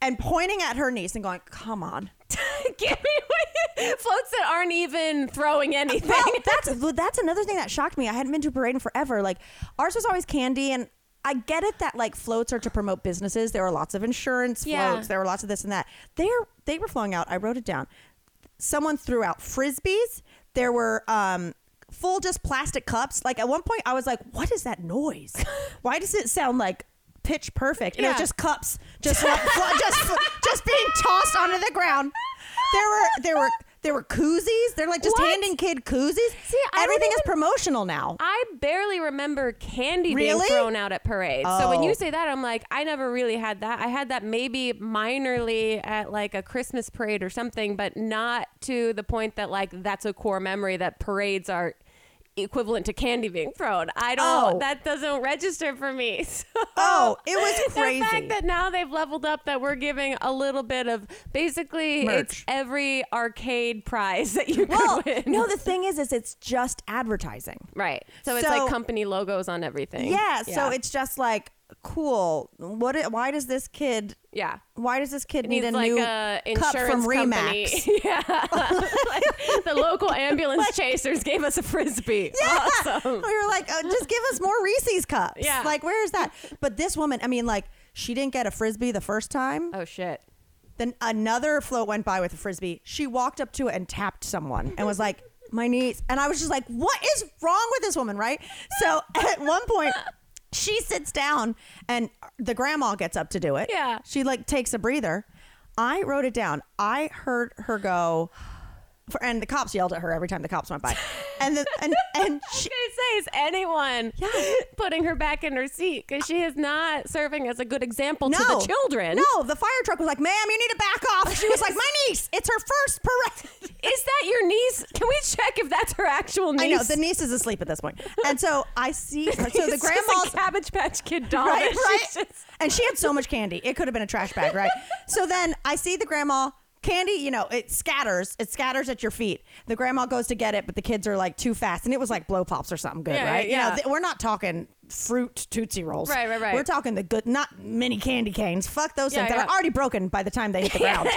and pointing at her niece and going, come on. Give me floats that aren't even throwing anything. Well, that's, that's another thing that shocked me. I hadn't been to a parade in forever. Like ours was always candy, and I get it that like floats are to promote businesses. There were lots of insurance yeah. floats. There were lots of this and that. They they were flowing out. I wrote it down. Someone threw out Frisbees. There were um, full just plastic cups. Like at one point I was like, what is that noise? Why does it sound like pitch perfect? And yeah. it was just cups just just just being tossed onto the ground. There were there were There were koozies. They're like just what? handing kid koozies. See, I Everything even, is promotional now. I barely remember candy really? being thrown out at parades. Oh. So when you say that, I'm like, I never really had that. I had that maybe minorly at like a Christmas parade or something, but not to the point that like that's a core memory that parades are equivalent to candy being thrown. I don't oh. that doesn't register for me. So oh, it was crazy. The fact that now they've leveled up that we're giving a little bit of basically merch. It's every arcade prize that you well, can win. No, the thing is is it's just advertising. Right. So, so it's like company logos on everything. Yeah, yeah. So it's just like cool. What why does this kid Yeah. Why does this kid it need a like new a cup from Remax? Yeah. Like the local ambulance like, chasers gave us a Frisbee. Yeah. Awesome. We were like, oh, just give us more Reese's cups. Yeah. Like, where is that? But this woman, I mean, like, she didn't get a Frisbee the first time. Oh, shit. Then another float went by with a Frisbee. She walked up to it and tapped someone and was like, my niece. And I was just like, what is wrong with this woman, right? So at one point... she sits down and the grandma gets up to do it. Yeah. She like takes a breather. I wrote it down. I heard her go, for, and the cops yelled at her every time the cops went by. And the, and and she I was gonna say, is anyone yeah. putting her back in her seat? Because she is not serving as a good example no. to the children. No, the fire truck was like, ma'am, you need to back off. She was like, my niece, it's her first parade. Is that your niece? Can we check if that's her actual niece? I know, the niece is asleep at this point. And so I see her. So the grandma's Cabbage Patch Kid doll. Right, right? Just... and she had so much candy. It could have been a trash bag, right? So then I see the grandma. Candy, you know, it scatters. It scatters at your feet. The grandma goes to get it, but the kids are like too fast. And it was like blow pops or something good, yeah, right? Yeah. You know, th- we're not talking fruit Tootsie Rolls. Right, right, right. We're talking the good, not mini candy canes. Fuck those yeah, things yeah. that are already broken by the time they hit the ground.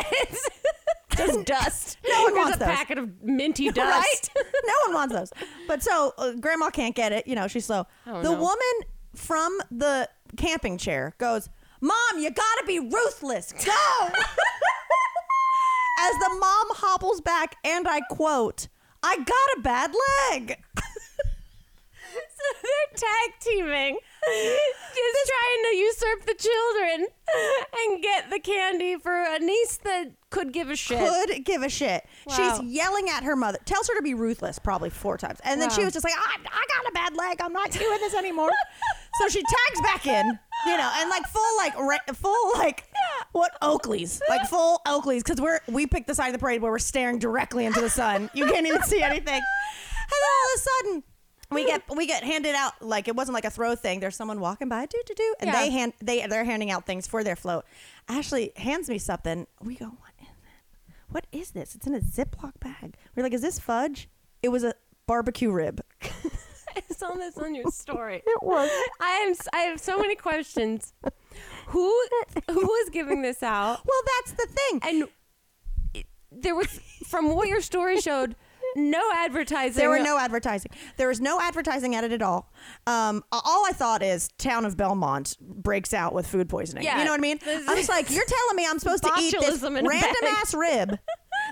Just dust. No one Here's wants a those. Packet of minty dust. Right? No one wants those. But so uh, grandma can't get it. You know, she's slow. Oh, the no. woman from the camping chair goes, Mom, you gotta be ruthless. Go! As the mom hobbles back, and I quote, I got a bad leg. So they're tag teaming, just trying to usurp the children and get the candy for a niece that could give a shit. Could give a shit. Wow. She's yelling at her mother, tells her to be ruthless probably four times. And then wow. she was just like, I, I got a bad leg. I'm not doing this anymore. So she tags back in, you know, and like full like re- full like what Oakleys, like full Oakleys, because we're we picked the side of the parade where we're staring directly into the sun. You can't even see anything. And then all of a sudden we get we get handed out, like it wasn't like a throw thing. There's someone walking by, do do do, and yeah. they hand they they're handing out things for their float. Ashley hands me something. We go, what is that? What is this? It's in a Ziploc bag. We're like, is this fudge? It was a barbecue rib. I saw this on your story. It was. I am. I have so many questions. Who who is giving this out? Well, that's the thing. And it, there was, from what your story showed, no advertising. There were no advertising. There was no advertising at it at all. Um, all I thought is town of Belmont breaks out with food poisoning. Yeah. You know what I mean? I was like, you're telling me I'm supposed to eat this random ass rib.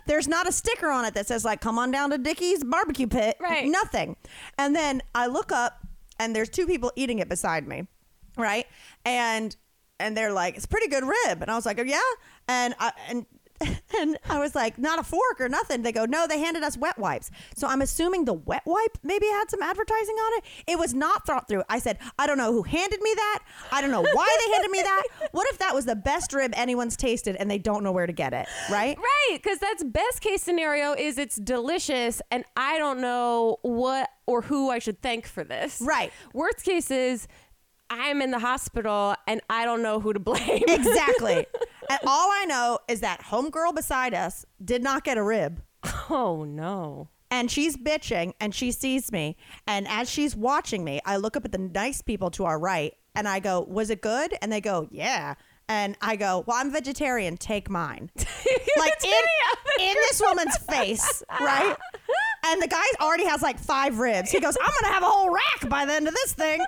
There's not a sticker on it that says like, come on down to Dickie's barbecue pit. Right. Nothing. And then I look up and there's two people eating it beside me. Right. And and they're like, it's a pretty good rib. And I was like, oh, yeah. And I, and and I was like, not a fork or nothing. They go, no, they handed us wet wipes. So I'm assuming the wet wipe maybe had some advertising on it. It was not thought through. I said, I don't know who handed me that. I don't know why they handed me that. What if that was the best rib anyone's tasted and they don't know where to get it? Right? Right. Because that's best case scenario is it's delicious and I don't know what or who I should thank for this. Right. Worst case is I'm in the hospital and I don't know who to blame. Exactly. And all I know is that homegirl beside us did not get a rib. Oh, no. And she's bitching and she sees me. And as she's watching me, I look up at the nice people to our right and I go, was it good? And they go, yeah. And I go, well, I'm vegetarian. Take mine. Like in, in this woman's face. Right. And the guy already has like five ribs. He goes, I'm going to have a whole rack by the end of this thing.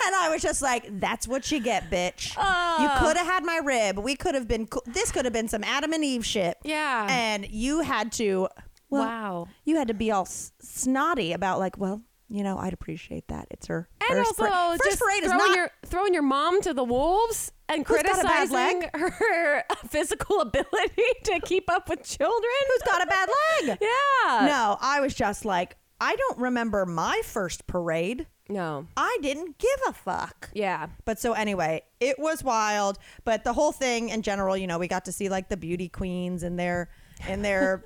And I was just like, that's what you get, bitch. Oh. You could have had my rib. We could have been, co- this could have been some Adam and Eve shit. Yeah. And you had to, well, wow. You had to be all s- snotty about like, well, you know, I'd appreciate that. It's her. And first also, par- first parade is not. Your, throwing your mom to the wolves and criticizing her physical ability to keep up with children. Who's got a bad leg? Yeah. No, I was just like, I don't remember my first parade. No. I didn't give a fuck. Yeah. But so anyway, it was wild. But the whole thing in general, you know, we got to see like the beauty queens and their and their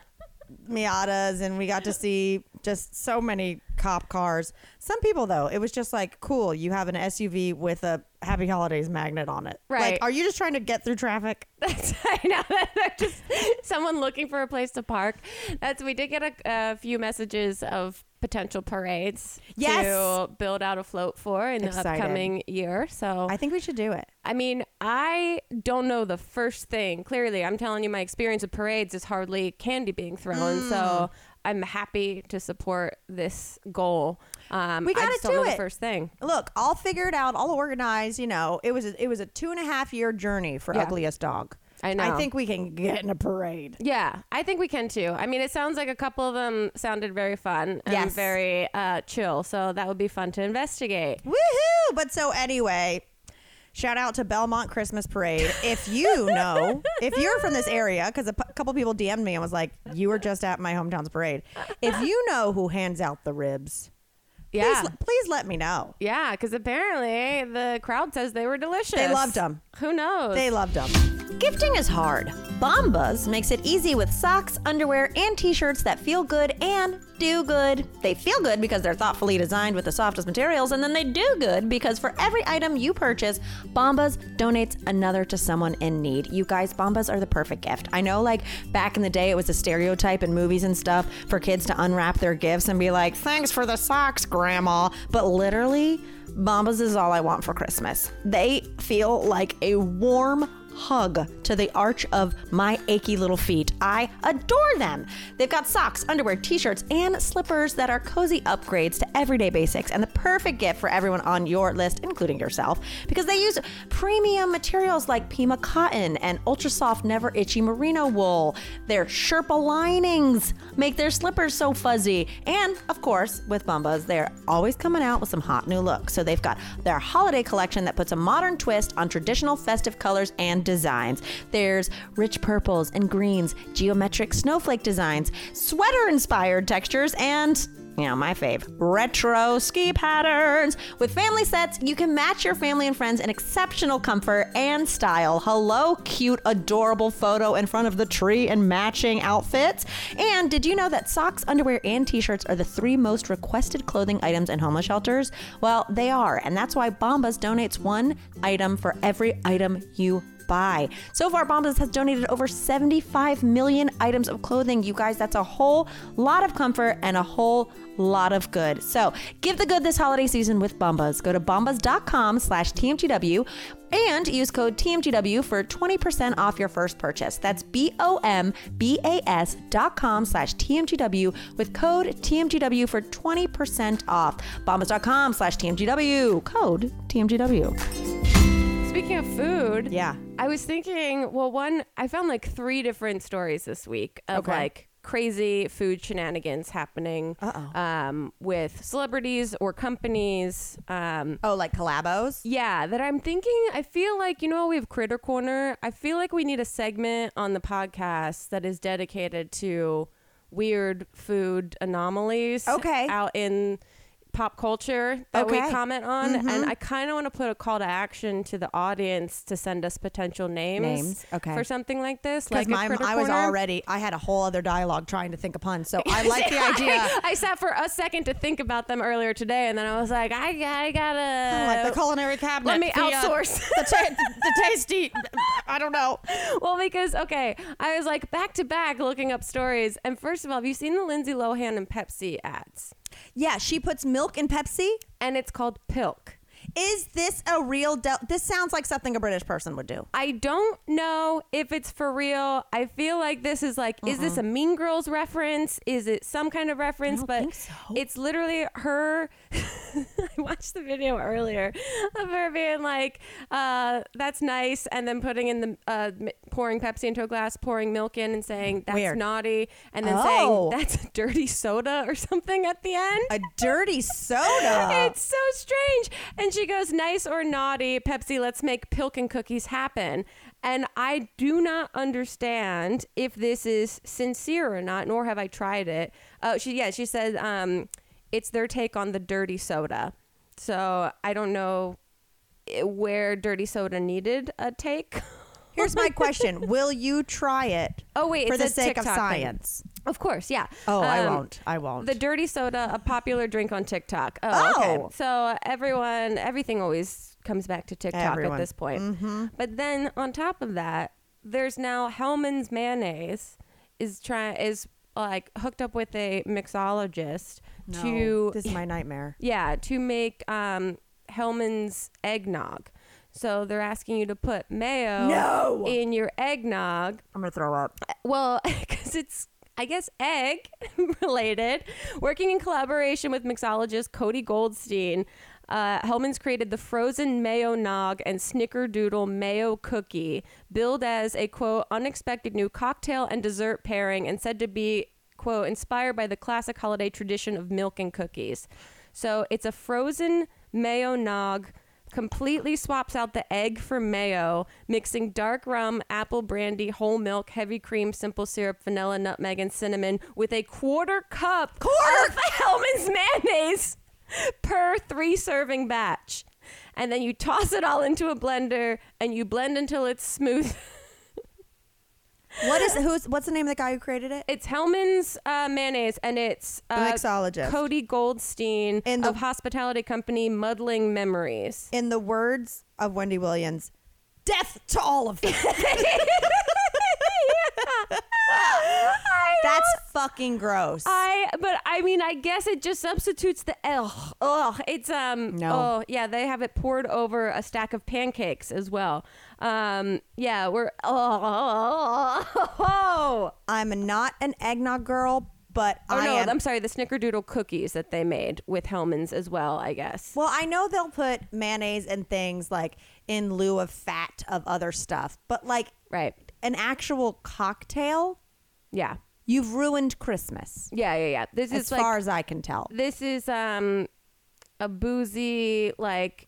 Miatas, and we got to see just so many cop cars. Some people though, it was just like, cool, you have an S U V with a Happy Holidays magnet on it. Right. Like, are you just trying to get through traffic? That's, I know. That's just someone looking for a place to park. That's, we did get a, a few messages of potential parades yes. to build out a float for in Excited. The upcoming year. So I think we should do it. I mean, I don't know the first thing. Clearly, I'm telling you, my experience of parades is hardly candy being thrown. Mm. So I'm happy to support this goal. Um, we got to do it. The first thing. Look, all figured out, all organized. You know, it was a, it was a two and a half year journey for yeah. Ugliest Dog. I know. I think we can get in a parade. Yeah, I think we can too. I mean, it sounds like a couple of them sounded very fun and yes. very uh, chill. So that would be fun to investigate. Woohoo! But so anyway, shout out to Belmont Christmas Parade. If you know, if you're from this area, because a p- couple people D M'd me and was like, you were just at my hometown's parade. If you know who hands out the ribs, yeah, please, please let me know. Yeah, because apparently the crowd says they were delicious. They loved them. Who knows? They loved them. Gifting is hard. Bombas makes it easy with socks, underwear, and t-shirts that feel good and do good. They feel good because they're thoughtfully designed with the softest materials, and then they do good because for every item you purchase, Bombas donates another to someone in need. You guys, Bombas are the perfect gift. I know, like, back in the day, it was a stereotype in movies and stuff for kids to unwrap their gifts and be like, thanks for the socks, Grandma. But literally, Bombas is all I want for Christmas. They feel like a warm hug to the arch of my achy little feet. I adore them. They've got socks, underwear, t-shirts, and slippers that are cozy upgrades to everyday basics and the perfect gift for everyone on your list, including yourself, because they use premium materials like Pima cotton and ultra soft, never itchy merino wool. Their Sherpa linings make their slippers so fuzzy. And of course, with Bombas, they're always coming out with some hot new looks. So they've got their holiday collection that puts a modern twist on traditional festive colors and designs. There's rich purples and greens, geometric snowflake designs, sweater-inspired textures, and, you know, my fave, retro ski patterns. With family sets, you can match your family and friends in exceptional comfort and style. Hello, cute, adorable photo in front of the tree and matching outfits. And did you know that socks, underwear, and t-shirts are the three most requested clothing items in homeless shelters? Well, they are, and that's why Bombas donates one item for every item you buy. So far, Bombas has donated over seventy-five million items of clothing. You guys, that's a whole lot of comfort and a whole lot of good. So give the good this holiday season with Bombas. Go to bombas.com slash TMGW and use code T M G W for twenty percent off your first purchase. That's B-O-M-B-A-S dot com slash T M G W with code T M G W for twenty percent off. Bombas.com slash T M G W, code T M G W. Speaking of food, yeah, I was thinking, well, one, I found like three different stories this week of okay. like crazy food shenanigans happening um, with celebrities or companies. Um, oh, like collabos? Yeah, that I'm thinking, I feel like, you know, we have Critter Corner. I feel like we need a segment on the podcast that is dedicated to weird food anomalies okay. out in pop culture that okay. we comment on. Mm-hmm. And I kind of want to put a call to action to the audience to send us potential names, names. Okay. for something like this. Because like I was already, I had a whole other dialogue trying to think upon. So I like the idea. I, I sat for a second to think about them earlier today. And then I was like, I, I gotta. Oh, like the culinary cabinet. Let me the, outsource. Uh, the, ta- the tasty, I don't know. Well, because, okay, I was like back to back looking up stories. And first of all, have you seen the Lindsay Lohan and Pepsi ads? Yeah, she puts milk in Pepsi and it's called Pilk. Is this a real deal? This sounds like something a British person would do. I don't know if it's for real. I feel like this is like, uh-uh. is this a Mean Girls reference? Is it some kind of reference? I don't but think so. It's literally her. I watched the video earlier of her being like, uh, that's nice. And then putting in the, uh, pouring Pepsi into a glass, pouring milk in and saying, that's Weird. naughty. And then oh. saying, that's a dirty soda or something at the end. A dirty soda. It's so strange. And she goes, nice or naughty, Pepsi, let's make Pilk and cookies happen. And I do not understand if this is sincere or not, nor have I tried it. Oh, she yeah, she said um, it's their take on the dirty soda. So I don't know where dirty soda needed a take. Here's my question. Will you try it oh, wait, for the sake TikTok of science? Thing. Of course, yeah. Oh, um, I won't. I won't. The dirty soda, a popular drink on TikTok. Oh, oh. Okay. So everyone, everything always comes back to TikTok everyone. at this point. Mm-hmm. But then on top of that, there's now Hellman's mayonnaise is trying is like hooked up with a mixologist no, to this is my nightmare. Yeah, to make um, Hellman's eggnog. So they're asking you to put mayo no! in your eggnog. I'm going to throw up. Well, because it's, I guess, egg related. Working in collaboration with mixologist Cody Goldstein, uh, Hellman's created the frozen mayo nog and snickerdoodle mayo cookie, billed as a, quote, unexpected new cocktail and dessert pairing and said to be, quote, inspired by the classic holiday tradition of milk and cookies. So it's a frozen mayo nog, completely swaps out the egg for mayo, mixing dark rum, apple brandy, whole milk, heavy cream, simple syrup, vanilla, nutmeg, and cinnamon with a quarter cup quarter of Hellman's mayonnaise per three-serving batch. And then you toss it all into a blender, and you blend until it's smooth. What is who's what's the name of the guy who created it? It's Hellman's uh, mayonnaise, and it's uh, mixologist Cody Goldstein in the, of hospitality company Muddling Memories. In the words of Wendy Williams, death to all of them. That's fucking gross. I but I mean I guess it just substitutes the L. Oh, it's um no. Oh yeah, they have it poured over a stack of pancakes as well. Um yeah, we're oh, oh, oh. I'm not an eggnog girl, but oh, I no, am. I'm sorry, the snickerdoodle cookies that they made with Hellman's as well, I guess. Well, I know they'll put mayonnaise and things like in lieu of fat of other stuff, but like right. an actual cocktail. Yeah. You've ruined Christmas. Yeah, yeah, yeah. This is as far as I can tell. This is um, a boozy, like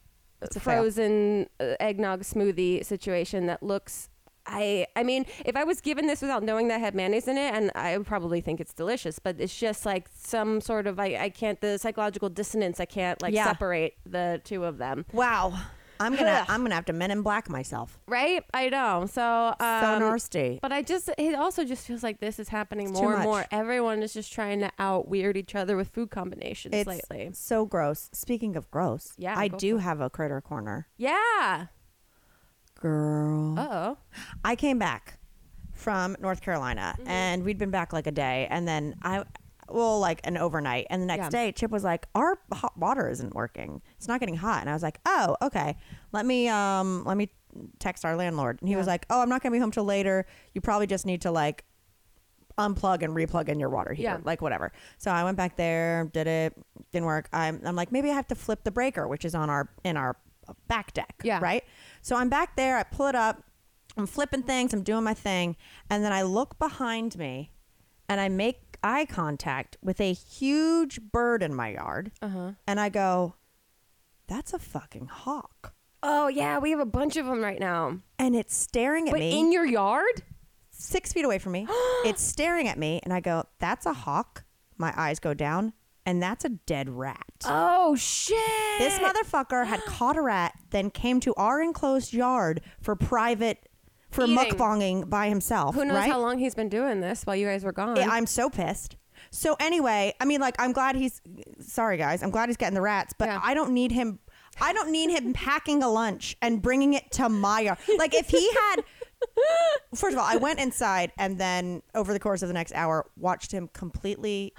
frozen eggnog smoothie situation that looks. I I mean, if I was given this without knowing that it had mayonnaise in it, and I would probably think it's delicious, but it's just like some sort of I, I can't the psychological dissonance. I can't like yeah. separate the two of them. Wow. I'm gonna I'm gonna have to Men in Black myself. Right? I know. So um, so nasty. But I just it also just feels like this is happening it's more and more. Everyone is just trying to out weird each other with food combinations it's lately. So gross. Speaking of gross, yeah, I do have a Critter Corner. Yeah. girl. Oh. I came back from North Carolina, mm-hmm. and we'd been back like a day, and then I, well, like an overnight, and the next yeah. day, Chip was like, "Our hot water isn't working; it's not getting hot." And I was like, "Oh, okay. Let me, um, let me text our landlord." And he yeah. was like, "Oh, I'm not gonna be home till later. You probably just need to like unplug and replug in your water heater, yeah. like whatever." So I went back there, did it, didn't work. I'm, I'm like, maybe I have to flip the breaker, which is on our in our back deck, yeah, right. So I'm back there. I pull it up. I'm flipping things. I'm doing my thing. And then I look behind me and I make eye contact with a huge bird in my yard. Uh-huh. And I go, that's a fucking hawk. Oh, yeah. We have a bunch of them right now. And it's staring at but me. But in your yard? Six feet away from me. It's staring at me. And I go, that's a hawk. My eyes go down. And that's a dead rat. Oh, shit. This motherfucker had caught a rat, then came to our enclosed yard for private... for eating. Mukbanging by himself. Who knows right? how long he's been doing this while you guys were gone. Yeah, I'm so pissed. So anyway, I mean, like, I'm glad he's... Sorry, guys. I'm glad he's getting the rats, but yeah. I don't need him... I don't need him packing a lunch and bringing it to my yard. Like, if he had... First of all, I went inside and then over the course of the next hour, watched him completely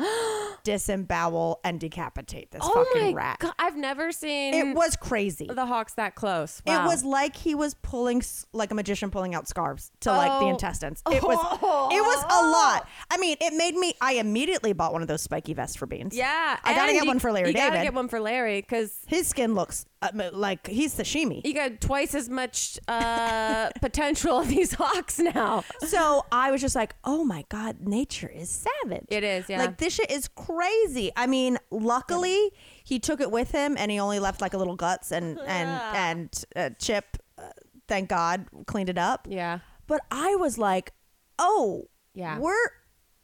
disembowel and decapitate this oh fucking my rat. God, I've never seen... It was crazy. The hawks that close. Wow. It was like he was pulling, like a magician pulling out scarves to oh. like the intestines. It was oh. It was a lot. I mean, it made me... I immediately bought one of those spiky vests for Beans. Yeah. I gotta get you, one for Larry you David. You gotta get one for Larry because... His skin looks... like he's sashimi. You got twice as much uh potential of these hawks now. So I was just like, oh my God, nature is savage. It is, yeah. Like, this shit is crazy. I mean, luckily yeah. he took it with him and he only left like a little guts and and yeah. and uh, Chip uh, thank God cleaned it up. Yeah. But I was like, oh yeah, we're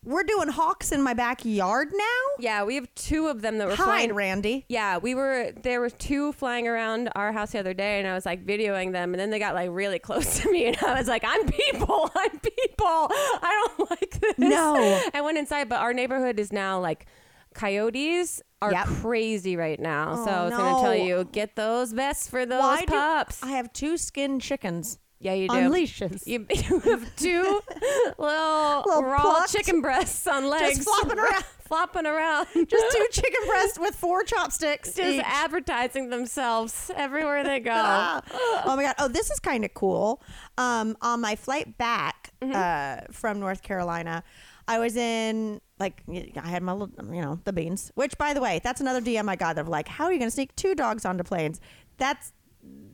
We're doing hawks in my backyard now? Yeah, we have two of them that were Hi, flying. Randy. Yeah, we were, there were two flying around our house the other day and I was like videoing them and then they got like really close to me and I was like, I'm people, I'm people. I don't like this. No. I went inside, but our neighborhood is now like coyotes are yep. crazy right now. Oh, so I was no. going to tell you, get those vests for those Why pups. I have two skinned chickens. Yeah, you do. On leashes. You, you have two little, little raw plucked, chicken breasts on legs. Just flopping around. flopping around. Just two chicken breasts with four chopsticks. Just each. Advertising themselves everywhere they go. Oh, my God. Oh, this is kind of cool. Um, on my flight back mm-hmm. uh, from North Carolina, I was in... Like, I had my, you know, the Beans. Which, by the way, that's another D M I got of like, how are you going to sneak two dogs onto planes? That's...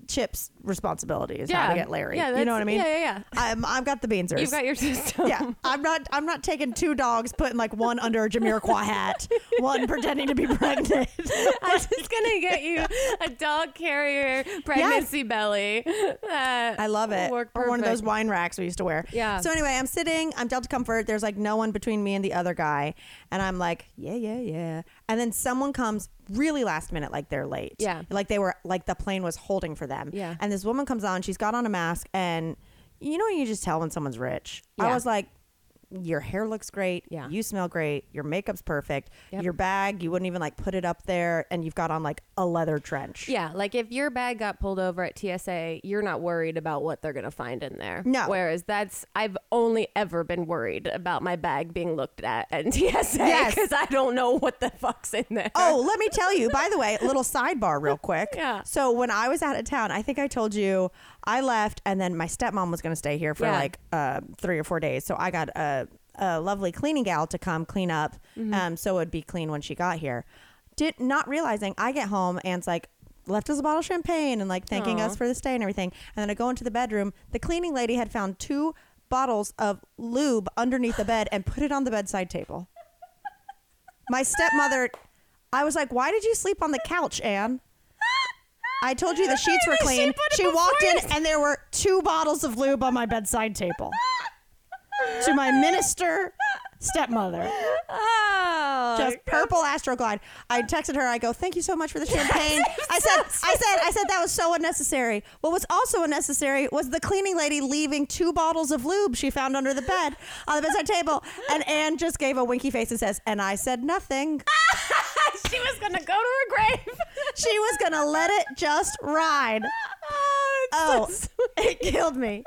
Chip's responsibility is yeah. how to get Larry. Yeah, you know what I mean? Yeah, yeah, yeah. I'm, I've got the Beansers. You've got your system. Yeah, I'm not. I'm not taking two dogs, putting like one under a Jamiroquai hat, one pretending to be pregnant. I'm just gonna get you a dog carrier pregnancy yes. belly. I love it. Or one of those wine racks we used to wear. Yeah. So anyway, I'm sitting. I'm Delta Comfort. There's like no one between me and the other guy, and I'm like, yeah, yeah, yeah. And then someone comes really last minute, like they're late. Yeah. Like they were, like the plane was holding for them. Yeah. And this woman comes on, she's got on a mask, and you know, you just tell when someone's rich. Yeah. I was like, your hair looks great. Yeah. You smell great. Your makeup's perfect. Yep. Your bag, you wouldn't even like put it up there, and you've got on like a leather trench. Yeah. Like if your bag got pulled over at T S A, you're not worried about what they're going to find in there. No. Whereas that's, I've only ever been worried about my bag being looked at at T S A because yes. I don't know what the fuck's in there. Oh, let me tell you, by the way, little sidebar real quick. Yeah. So when I was out of town, I think I told you I left, and then my stepmom was going to stay here for yeah. like uh, three or four days. So I got a, a lovely cleaning gal to come clean up, mm-hmm. um, so it would be clean when she got here. Did not realizing I get home, and it's like, left us a bottle of champagne and like thanking Aww. Us for the stay and everything. And then I go into the bedroom. The cleaning lady had found two bottles of lube underneath the bed and put it on the bedside table. My stepmother, I was like, why did you sleep on the couch, Anne? I told you the sheets were clean. She walked in and there were two bottles of lube on my bedside table. To my minister stepmother. Oh, just purple Astroglide. I texted her. I go, thank you so much for the champagne. I said, I said, I said that was so unnecessary. What was also unnecessary was the cleaning lady leaving two bottles of lube she found under the bed on the bedside table. And Anne just gave a winky face and says, and I said nothing. She was gonna go to her grave. She was gonna let it just ride. Oh, Oh, so it killed me.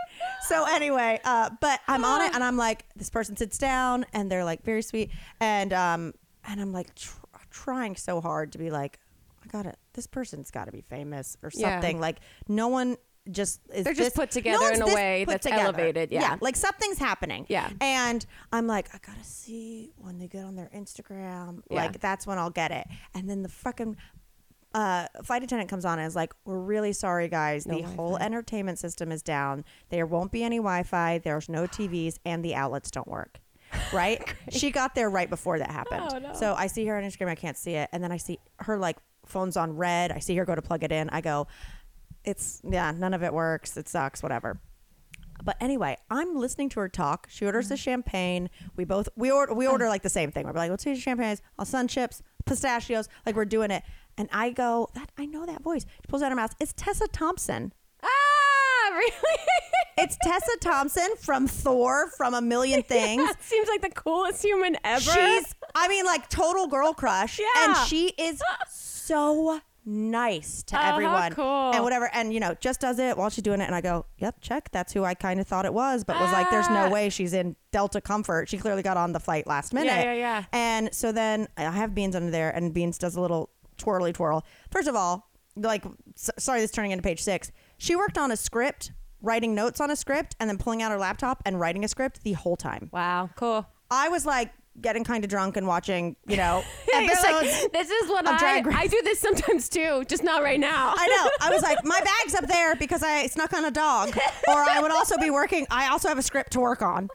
So anyway, uh, but I'm on it and I'm like, this person sits down and they're like very sweet. And um, and I'm like tr- trying so hard to be like, I gotta, this person's gotta be famous or something. Yeah. Like no one just is They're just this, put together no in a way that's together. elevated. Yeah. yeah. Like something's happening. Yeah. And I'm like, I gotta see when they get on their Instagram. Yeah. Like that's when I'll get it. And then the fucking Uh, flight attendant comes on and is like, we're really sorry guys, no the Wi-Fi. Whole entertainment system is down, there won't be any Wi-Fi, there's no T Vs and the outlets don't work, right? She got there right before that happened. Oh, no. So I see her on Instagram, I can't see it, and then I see her like phone's on red, I see her go to plug it in, I go, it's yeah none of it works, it sucks, whatever. But anyway, I'm listening to her talk. She orders mm-hmm. the champagne. We both we order we order like the same thing. We're like, well, two champagnes, I'll sun chips, pistachios. Like we're doing it. And I go, that I know that voice. She pulls out her mouth. It's Tessa Thompson. Ah, really? It's Tessa Thompson from Thor, from A Million Things. Yeah, seems like the coolest human ever. She's, I mean, like total girl crush. Yeah. And she is so nice to oh, everyone cool. and whatever, and you know, just does it while she's doing it, and I go, yep, check, that's who I kind of thought it was, but ah. was like, there's no way she's in Delta Comfort, she clearly got on the flight last minute. Yeah, yeah, yeah. And so then I have Beans under there, and Beans does a little twirly twirl. First of all, like so, sorry, this is turning into page six. She worked on a script, writing notes on a script, and then pulling out her laptop and writing a script the whole time. Wow, cool. I was like getting kind of drunk and watching, you know, episodes. Like, this is what I I do this sometimes too, just not right now. I know. I was like, my bag's up there because I snuck on a dog, or I would also be working. I also have a script to work on.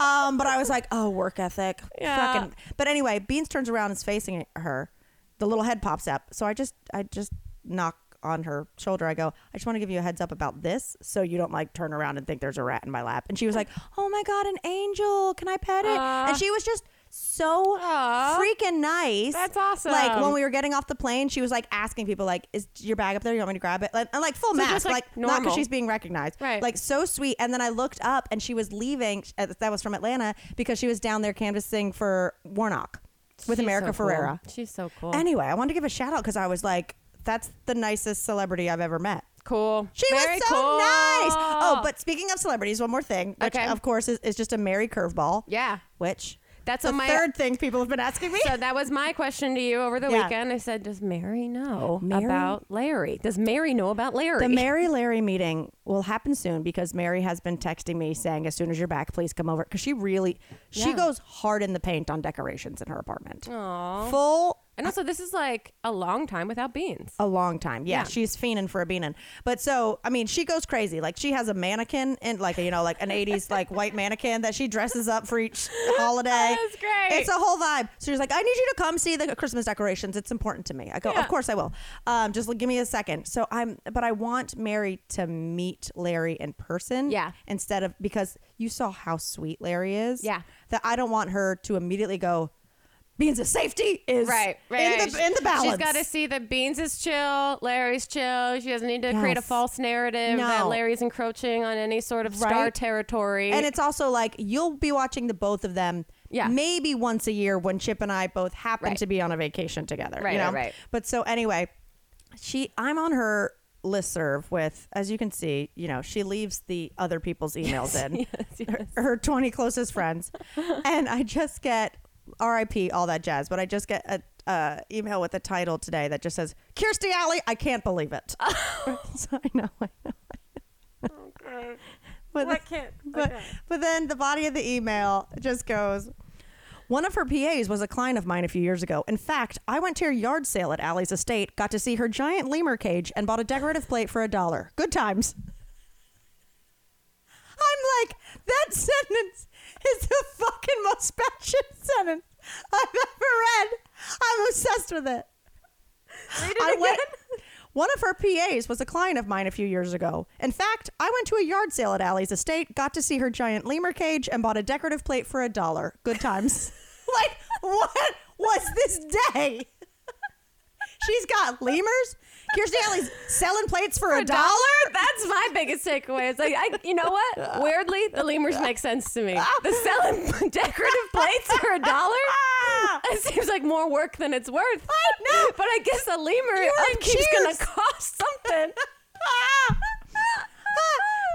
Um, but I was like, oh, work ethic. Yeah. Fucking. But anyway, Beans turns around and is facing her. The little head pops up. So I just, I just knock on her shoulder. I go, I just want to give you a heads up about this so you don't like turn around and think there's a rat in my lap. And she was like, oh my God, an angel. Can I pet it? Uh, and she was just so Aww. freaking nice. That's awesome. Like when we were getting off the plane, she was like asking people like, is your bag up there? You want me to grab it? Like, and like full so mask, like, like not because she's being recognized. Right. Like so sweet. And then I looked up and she was leaving. That was from Atlanta because she was down there canvassing for Warnock with she's America so Ferrera. Cool. She's so cool. Anyway, I wanted to give a shout out because I was like, that's the nicest celebrity I've ever met. Cool. She Very was so cool. nice. Oh, but speaking of celebrities, one more thing, which okay. of course is, is just a Mary curveball. Yeah. Which... That's the my, third thing people have been asking me. So that was my question to you over the yeah. weekend. I said, does Mary know Mary? about Larry? Does Mary know about Larry? The Mary-Larry meeting will happen soon because Mary has been texting me saying, as soon as you're back, please come over. Because she really, yeah. she goes hard in the paint on decorations in her apartment. Aww. Full. And also, this is like a long time without Beans. A long time. Yeah. yeah. She's fiending for a beanin'. But so, I mean, she goes crazy. Like she has a mannequin and like, you know, like an eighties like white mannequin that she dresses up for each holiday. That's great. It's a whole vibe. So she's like, I need you to come see the Christmas decorations. It's important to me. I go, yeah. of course I will. Um, just give me a second. So I'm, but I want Mary to meet Larry in person. Yeah. Instead of, because you saw how sweet Larry is. Yeah. That I don't want her to immediately go, Beans' of safety is right, right, in, the, in the balance. She's got to see that Beans is chill, Larry's chill. She doesn't need to yes. create a false narrative no. that Larry's encroaching on any sort of right? star territory. And it's also like, you'll be watching the both of them yeah. maybe once a year when Chip and I both happen right. to be on a vacation together. Right, you know? right, right. But so anyway, she, I'm on her listserv with, as you can see, you know, she leaves the other people's emails yes, in. Yes, yes. Her, her twenty closest friends. And I just get... R I P all that jazz, but I just get a uh, email with a title today that just says Kirstie Alley, I can't believe it. So I know, I know. Okay. But, well, I can't. But, okay. but then the body of the email just goes, one of her P As was a client of mine a few years ago. In fact, I went to her yard sale at Alley's estate, got to see her giant lemur cage, and bought a decorative plate for a dollar. Good times. I'm like, that sentence is the fucking most passionate sentence I've ever read. I'm obsessed with it. Read it I again. Went, one of her P As was a client of mine a few years ago. In fact, I went to a yard sale at Alley's estate, got to see her giant lemur cage, and bought a decorative plate for a dollar. Good times. Like, what was this day? She's got lemurs. Kirstie Alley's selling plates for, for a dollar? dollar? That's my biggest takeaway. It's like, I, you know what? Weirdly, the lemurs make sense to me. The selling decorative plates for a dollar? It seems like more work than it's worth. I know. But I guess a lemur upkeep's going to cost something.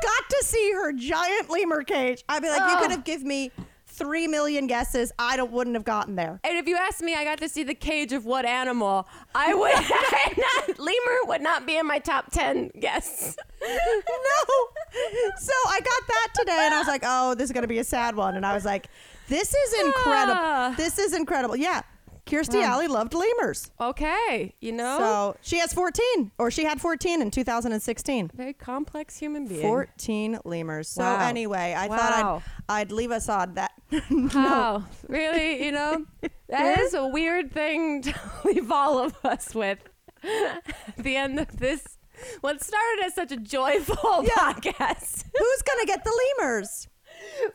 got to see her giant lemur cage. I'd be like, oh. You could have given me three million guesses. I don't, wouldn't have gotten there. And if you asked me, I got to see the cage of what animal, I would I not, lemur would not be in my top ten guess. No. So I got that today and I was like, oh, this is going to be a sad one. And I was like, this is incredible. Ah. This is incredible. Yeah. Kirstie Alley loved lemurs. Okay, you know. So she has fourteen, or she had fourteen in two thousand sixteen. Very complex human being. fourteen lemurs. So wow. anyway, I wow. thought I'd, I'd leave us on that. No. Wow, really, you know, that is a weird thing to leave all of us with at the end of this, what started as such a joyful yeah. podcast. Who's going to get the lemurs?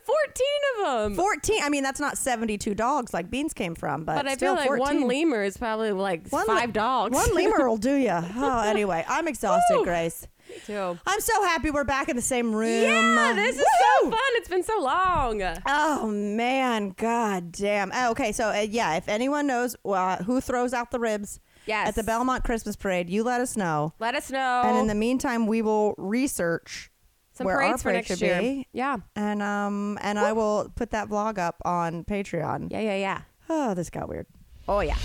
fourteen of them. fourteen. I mean, that's not seventy-two dogs like Beans came from, but, but I still feel like fourteen. One lemur is probably like one five le- dogs. One lemur will do you. Oh, anyway, I'm exhausted, Ooh. Grace. Me too. I'm so happy we're back in the same room. Yeah, this is Woo! So fun. It's been so long. Oh, man. God damn. Oh, okay, so uh, yeah, if anyone knows uh, who throws out the ribs yes. at the Belmont Christmas Parade, you let us know. Let us know. And in the meantime, we will research some where parades our parade for next year. Be. Yeah. And um and Woo. I will put that vlog up on Patreon. Yeah, yeah, yeah. Oh, this got weird. Oh yeah.